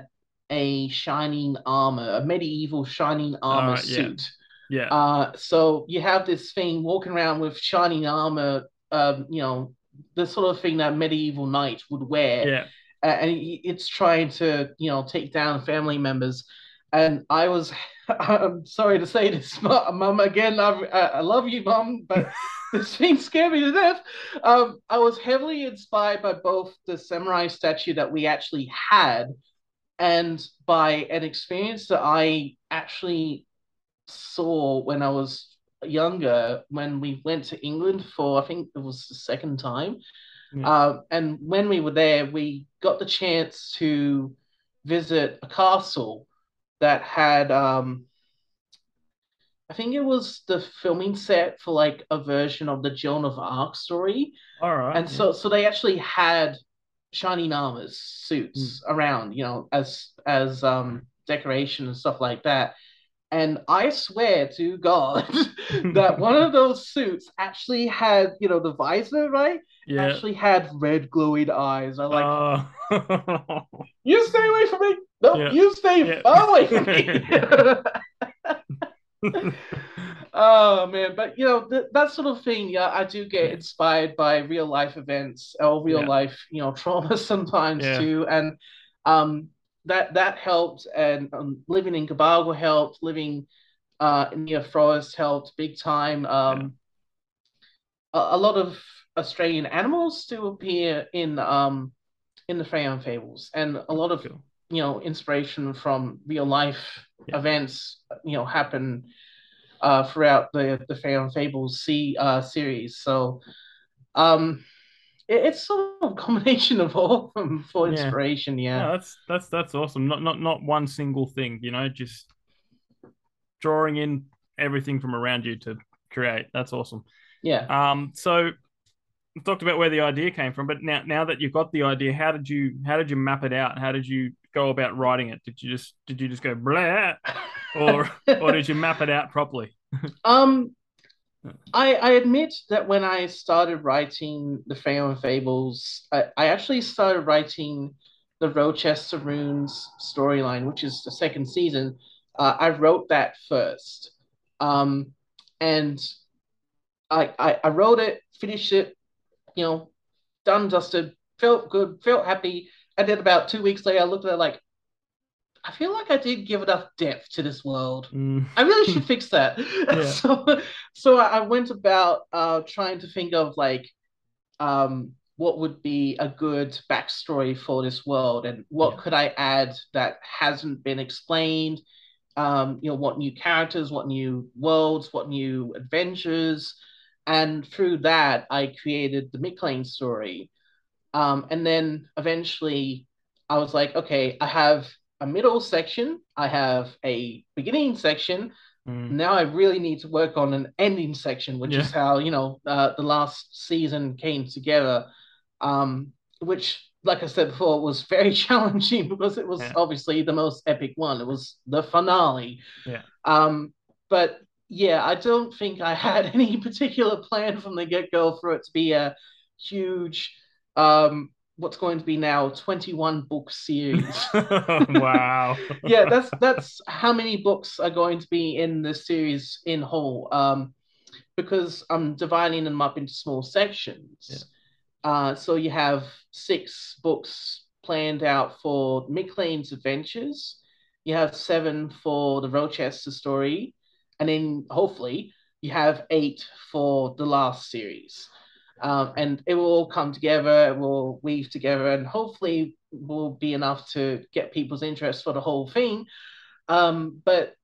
a shining armor, a medieval shining armor uh, suit. Yeah. yeah. Uh, so you have this thing walking around with shining armor. Um, you know. The sort of thing that medieval knight would wear, yeah. uh, and it's trying to, you know, take down family members. And I was, I'm sorry to say this, Mum. Again, I, I love you, Mum, but this thing scared me to death. Um, I was heavily inspired by both the samurai statue that we actually had, and by an experience that I actually saw when I was younger, when we went to England for I think it was the second time, yeah. uh, and when we were there, we got the chance to visit a castle that had um I think it was the filming set for like a version of the Joan of Arc story. All right, and yeah. so so they actually had shiny armors suits mm. around, you know, as as um decoration and stuff like that. And I swear to God that one of those suits actually had, you know, the visor, right? Yeah. Actually had red glowing eyes. I'm like, oh. You stay away from me. No, yeah. you stay yeah. far away from me. Oh, man. But, you know, th- that sort of thing, yeah, I do get inspired by real life events or real yeah. life, you know, trauma sometimes yeah. too. And, um, That that helped, and um, living in Cabargo helped. Living uh, near forest helped big time. Um, yeah. a, a lot of Australian animals do appear in um in the Freiyon Fables, and a lot of cool. you know inspiration from real life yeah. events you know happen uh, throughout the the Freiyon Fables C, uh, series. So um. It's sort of a combination of all of them for inspiration, yeah. yeah. yeah that's that's that's awesome. Not not not one single thing, you know, just drawing in everything from around you to create. That's awesome. Yeah. Um. So talked about where the idea came from, but now now that you've got the idea, how did you how did you map it out? How did you go about writing it? Did you just did you just go blah, or or did you map it out properly? um, I I admit that when I started writing the Freiyon Fables, I, I actually started writing the Rochester Runes storyline, which is the second season. Uh, I wrote that first, um, and I, I I wrote it, finished it. You know, done, dusted, felt good, felt happy. And then about two weeks later, I looked at it like, I feel like I didn't give enough depth to this world. Mm. I really should fix that. Yeah. So, so I went about uh, trying to think of like um, what would be a good backstory for this world, and what yeah. could I add that hasn't been explained. Um, you know, what new characters, what new worlds, what new adventures. And through that, I created the McLean story. Um, and then eventually I was like, okay, I have a middle section. I have a beginning section. Mm. Now I really need to work on an ending section, which yeah. is how, you know, uh, the last season came together, um, which, like I said before, was very challenging because it was yeah. obviously the most epic one. It was the finale. Yeah. Um, but... yeah, I don't think I had any particular plan from the get-go for it to be a huge, um, what's going to be now twenty-one book series. Wow. Yeah, that's that's how many books are going to be in the series in whole, um, because I'm dividing them up into small sections. Yeah. Uh, so you have six books planned out for McLean's adventures. You have seven for the Rochester story. And then hopefully you have eight for the last series. Um, and it will all come together, it will weave together, and hopefully will be enough to get people's interest for the whole thing. Um, but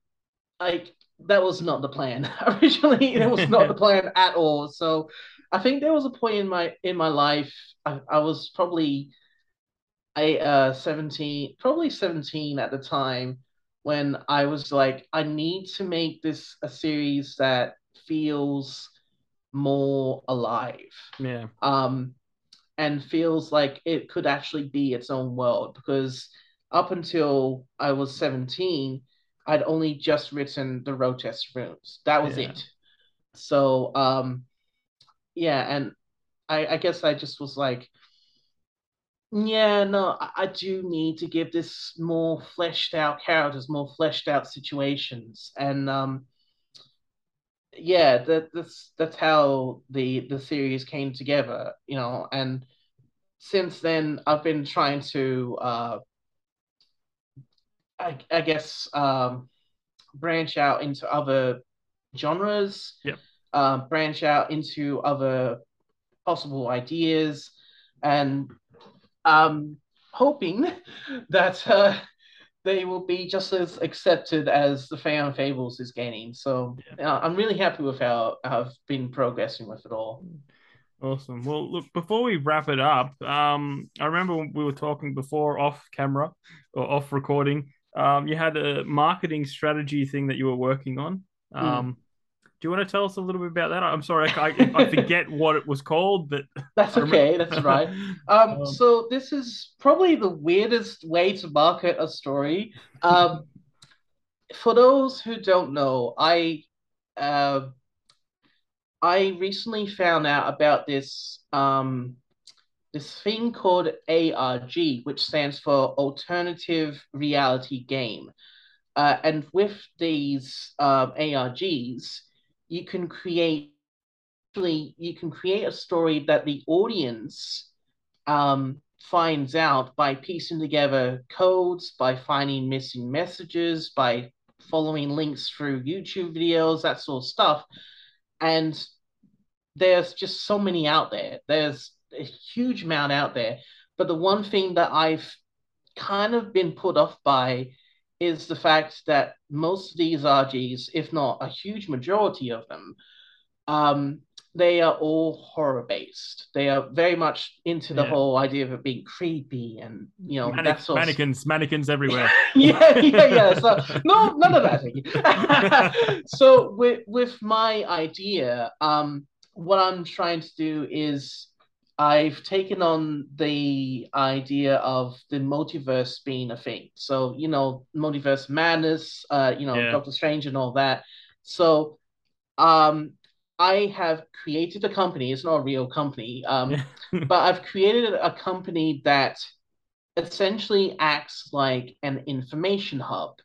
like that was not the plan. Originally, it was not the plan at all. So I think there was a point in my in my life, I, I was probably a uh, seventeen, probably seventeen at the time, when I was like, I need to make this a series that feels more alive. Yeah. Um, and feels like it could actually be its own world. Because up until I was seventeen, I'd only just written the Rochester Runes. That was yeah. it. So, um, yeah. And I, I guess I just was like, yeah, no, I do need to give this more fleshed out characters, more fleshed out situations. And um, yeah, that, that's that's how the, the series came together, you know. And since then, I've been trying to, uh, I, I guess, um, branch out into other genres, yep. uh, branch out into other possible ideas, and Um, hoping that uh, they will be just as accepted as the Freiyon Fables is gaining. So yeah. uh, I'm really happy with how I've been progressing with it all. Awesome. Well, look, before we wrap it up, um, I remember when we were talking before off camera or off recording, um, you had a marketing strategy thing that you were working on. Um, mm. Do you want to tell us a little bit about that? I'm sorry, I, I forget what it was called, but that's okay. That's right. Um, um, so this is probably the weirdest way to market a story. Um, for those who don't know, I uh, I recently found out about this um, this thing called A R G, which stands for Alternative Reality Game, uh, and with these um, A R Gs. You can create, you can create a story that the audience um, finds out by piecing together codes, by finding missing messages, by following links through YouTube videos, that sort of stuff. And there's just so many out there. There's a huge amount out there. But the one thing that I've kind of been put off by is the fact that most of these R Gs, if not a huge majority of them, um, they are all horror-based. They are very much into the yeah. whole idea of it being creepy and, you know, Manic- that sort mannequins, of... mannequins everywhere. yeah, yeah, yeah. So, no, none of that. So with, with my idea, um, what I'm trying to do is I've taken on the idea of the multiverse being a thing. So, you know, multiverse madness, uh, you know, yeah. Doctor Strange and all that. So um, I have created a company. It's not a real company, um, but I've created a company that essentially acts like an information hub.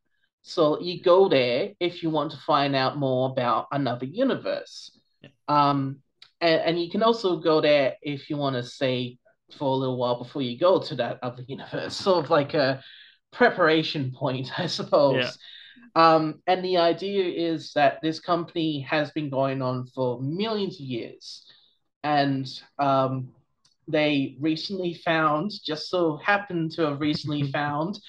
So you go there if you want to find out more about another universe. Yeah. Um, and, and you can also go there if you want to stay for a little while before you go to that other universe. Sort of like a preparation point, I suppose. Yeah. Um, and the idea is that this company has been going on for millions of years. And um, they recently found, just so happened to have recently found,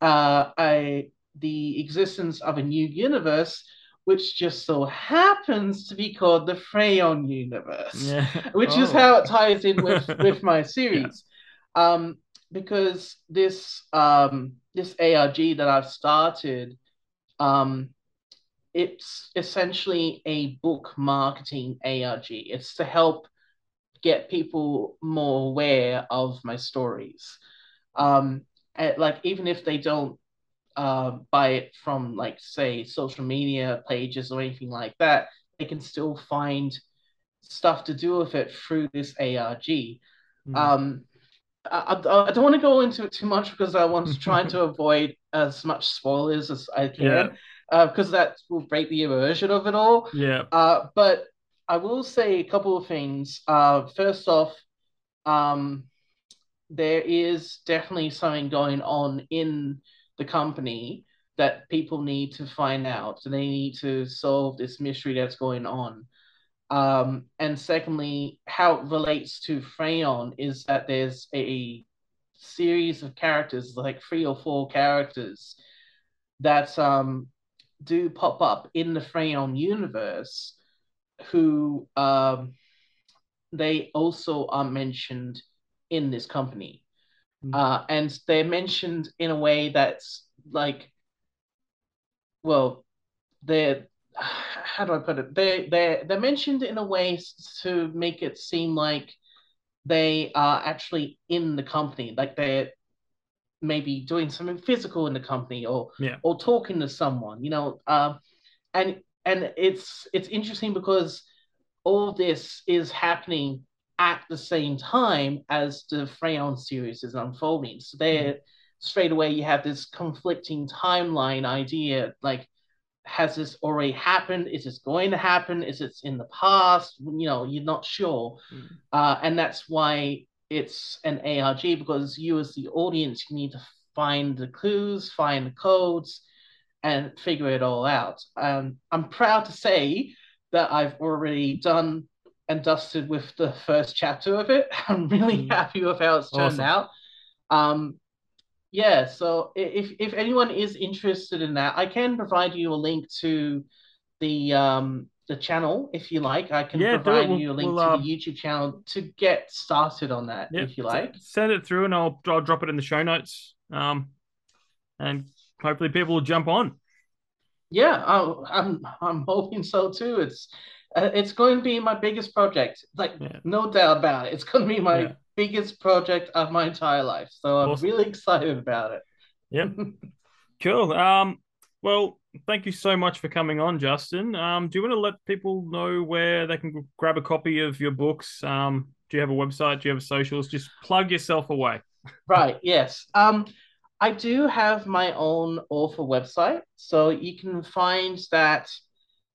uh, a... the existence of a new universe, which just so happens to be called the Freiyon universe, yeah. which oh. is how it ties in with, with my series. Yeah. Um, because this um, this A R G that I've started, um, it's essentially a book marketing A R G. It's to help get people more aware of my stories. Um, and, like, even if they don't Uh, buy it from, like, say, social media pages or anything like that, they can still find stuff to do with it through this A R G. Mm. Um, I, I don't want to go into it too much because I want to try to avoid as much spoilers as I can, because yeah. uh, that will break the immersion of it all. Yeah. Uh, but I will say a couple of things. Uh, first off, um, there is definitely something going on in the company that people need to find out. So they need to solve this mystery that's going on. Um, and secondly, how it relates to Freiyon is that there's a series of characters, like three or four characters, that um, do pop up in the Freiyon universe, who um, they also are mentioned in this company. Uh, and they're mentioned in a way that's like, well, they're, how do I put it? They they they're mentioned in a way to make it seem like they are actually in the company, like they're maybe doing something physical in the company, or yeah. or talking to someone, you know. Um, and and it's it's interesting because all this is happening at the same time as the Freiyon series is unfolding. So there, mm. straight away, you have this conflicting timeline idea, like, has this already happened? Is this going to happen? Is it in the past? You know, you're not sure. Mm. Uh, and that's why it's an A R G, because you as the audience, you need to find the clues, find the codes, and figure it all out. Um, I'm proud to say that I've already done and dusted with the first chapter of it. I'm really happy with how it's turned awesome. out. Um, yeah, so if if anyone is interested in that, I can provide you a link to the um, the channel if you like. I can yeah, provide we'll, you a link we'll, to uh, the YouTube channel to get started on that yeah, if you like. Send it through, and I'll I'll drop it in the show notes, um, and hopefully people will jump on. Yeah, I, I'm I'm hoping so too. It's It's going to be my biggest project, like yeah. no doubt about it. It's going to be my yeah. biggest project of my entire life. So I'm awesome. really excited about it. Yeah, cool. Um, well, thank you so much for coming on, Justin. Um, do you want to let people know where they can grab a copy of your books? Um, do you have a website? Do you have socials? Just plug yourself away. Right. Yes. Um, I do have my own author website, so you can find that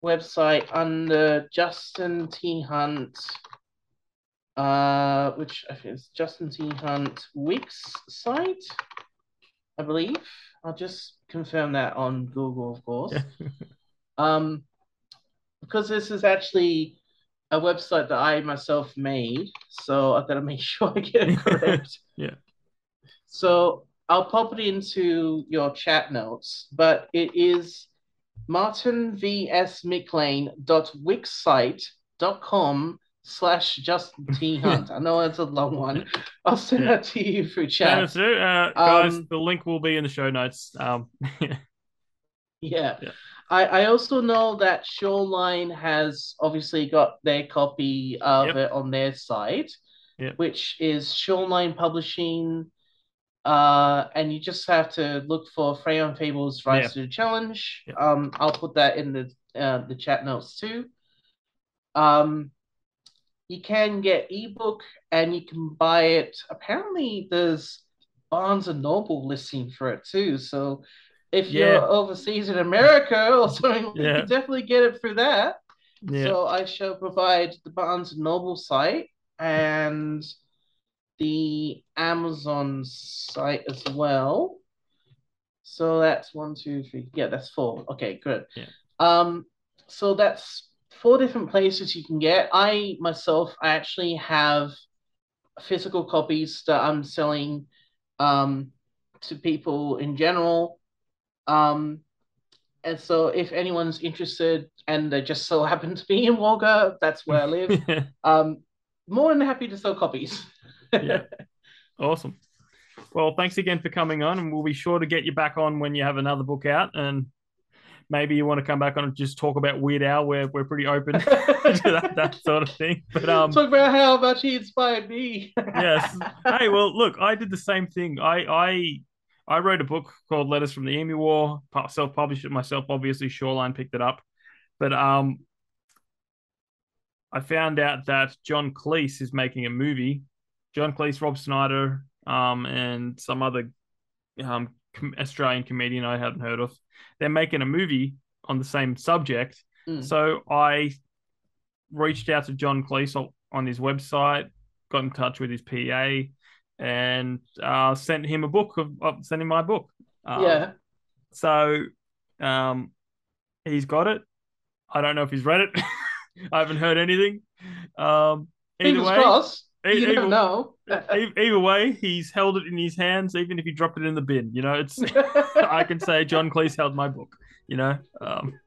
website under Justin T Hunt, uh, which I think is Justin T Hunt Wix site, I believe. I'll just confirm that on Google, of course. Yeah. um, because this is actually a website that I myself made, so I've got to make sure I get it correct. yeah. So I'll pop it into your chat notes, but it is Martin versus McLean dot wixsite dot com slash Justin T Hunt. I know that's a long one. I'll send yeah. that to you through chat. No, uh, guys, um, the link will be in the show notes. Um, yeah, yeah. I, I also know that Shoreline has obviously got their copy of yep. it on their site. yeah. which is Shoreline Publishing. Uh, and you just have to look for Freiyon Fables Rise yeah. to the Challenge. Yeah. Um, I'll put that in the uh, the chat notes too. Um, you can get ebook and you can buy it. Apparently, there's Barnes and Noble listing for it too. So if yeah. you're overseas in America or something, yeah. you can definitely get it through that. Yeah. So I shall provide the Barnes and Noble site and the Amazon site as well. So that's one, two, three. Yeah, that's four. Okay, good. Yeah. Um, so that's four different places you can get. I myself, I actually have physical copies that I'm selling um, to people in general. Um, and so if anyone's interested and they just so happen to be in Wagga, that's where I live. um, more than happy to sell copies. Yeah, awesome. Well, thanks again for coming on, and we'll be sure to get you back on when you have another book out, and maybe you want to come back on and just talk about Weird Al. We're we're pretty open to that, that sort of thing. But um, talk about how much he inspired me. Yes. Hey, well, look, I did the same thing. I I I wrote a book called Letters from the Emu War. Self-published it myself. Obviously, Shoreline picked it up, but um, I found out that John Cleese is making a movie. John Cleese, Rob Snyder, um, and some other um, com- Australian comedian I hadn't heard of. They're making a movie on the same subject. Mm. So I reached out to John Cleese on his website, got in touch with his P A, and uh, sent him a book, of, uh, sent him my book. Uh, yeah. So um, he's got it. I don't know if he's read it. I haven't heard anything. Um, either Fingers way. Crossed. You either, don't know. Either way, he's held it in his hands, even if he dropped it in the bin. You know, it's I can say John Cleese held my book, you know. Um,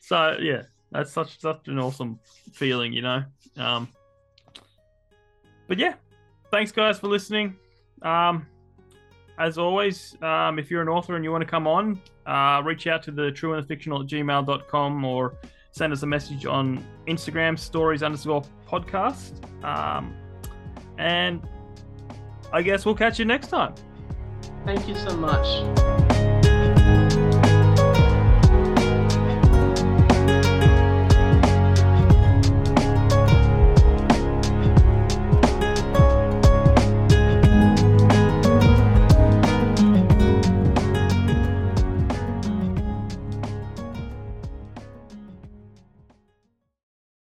so, yeah, that's such such an awesome feeling, you know. Um, but, yeah, thanks, guys, for listening. Um, as always, um, if you're an author and you want to come on, uh, reach out to the true and the fictional at gmail dot com or send us a message on Instagram, stories underscore podcast. Um, And I guess we'll catch you next time. Thank you so much.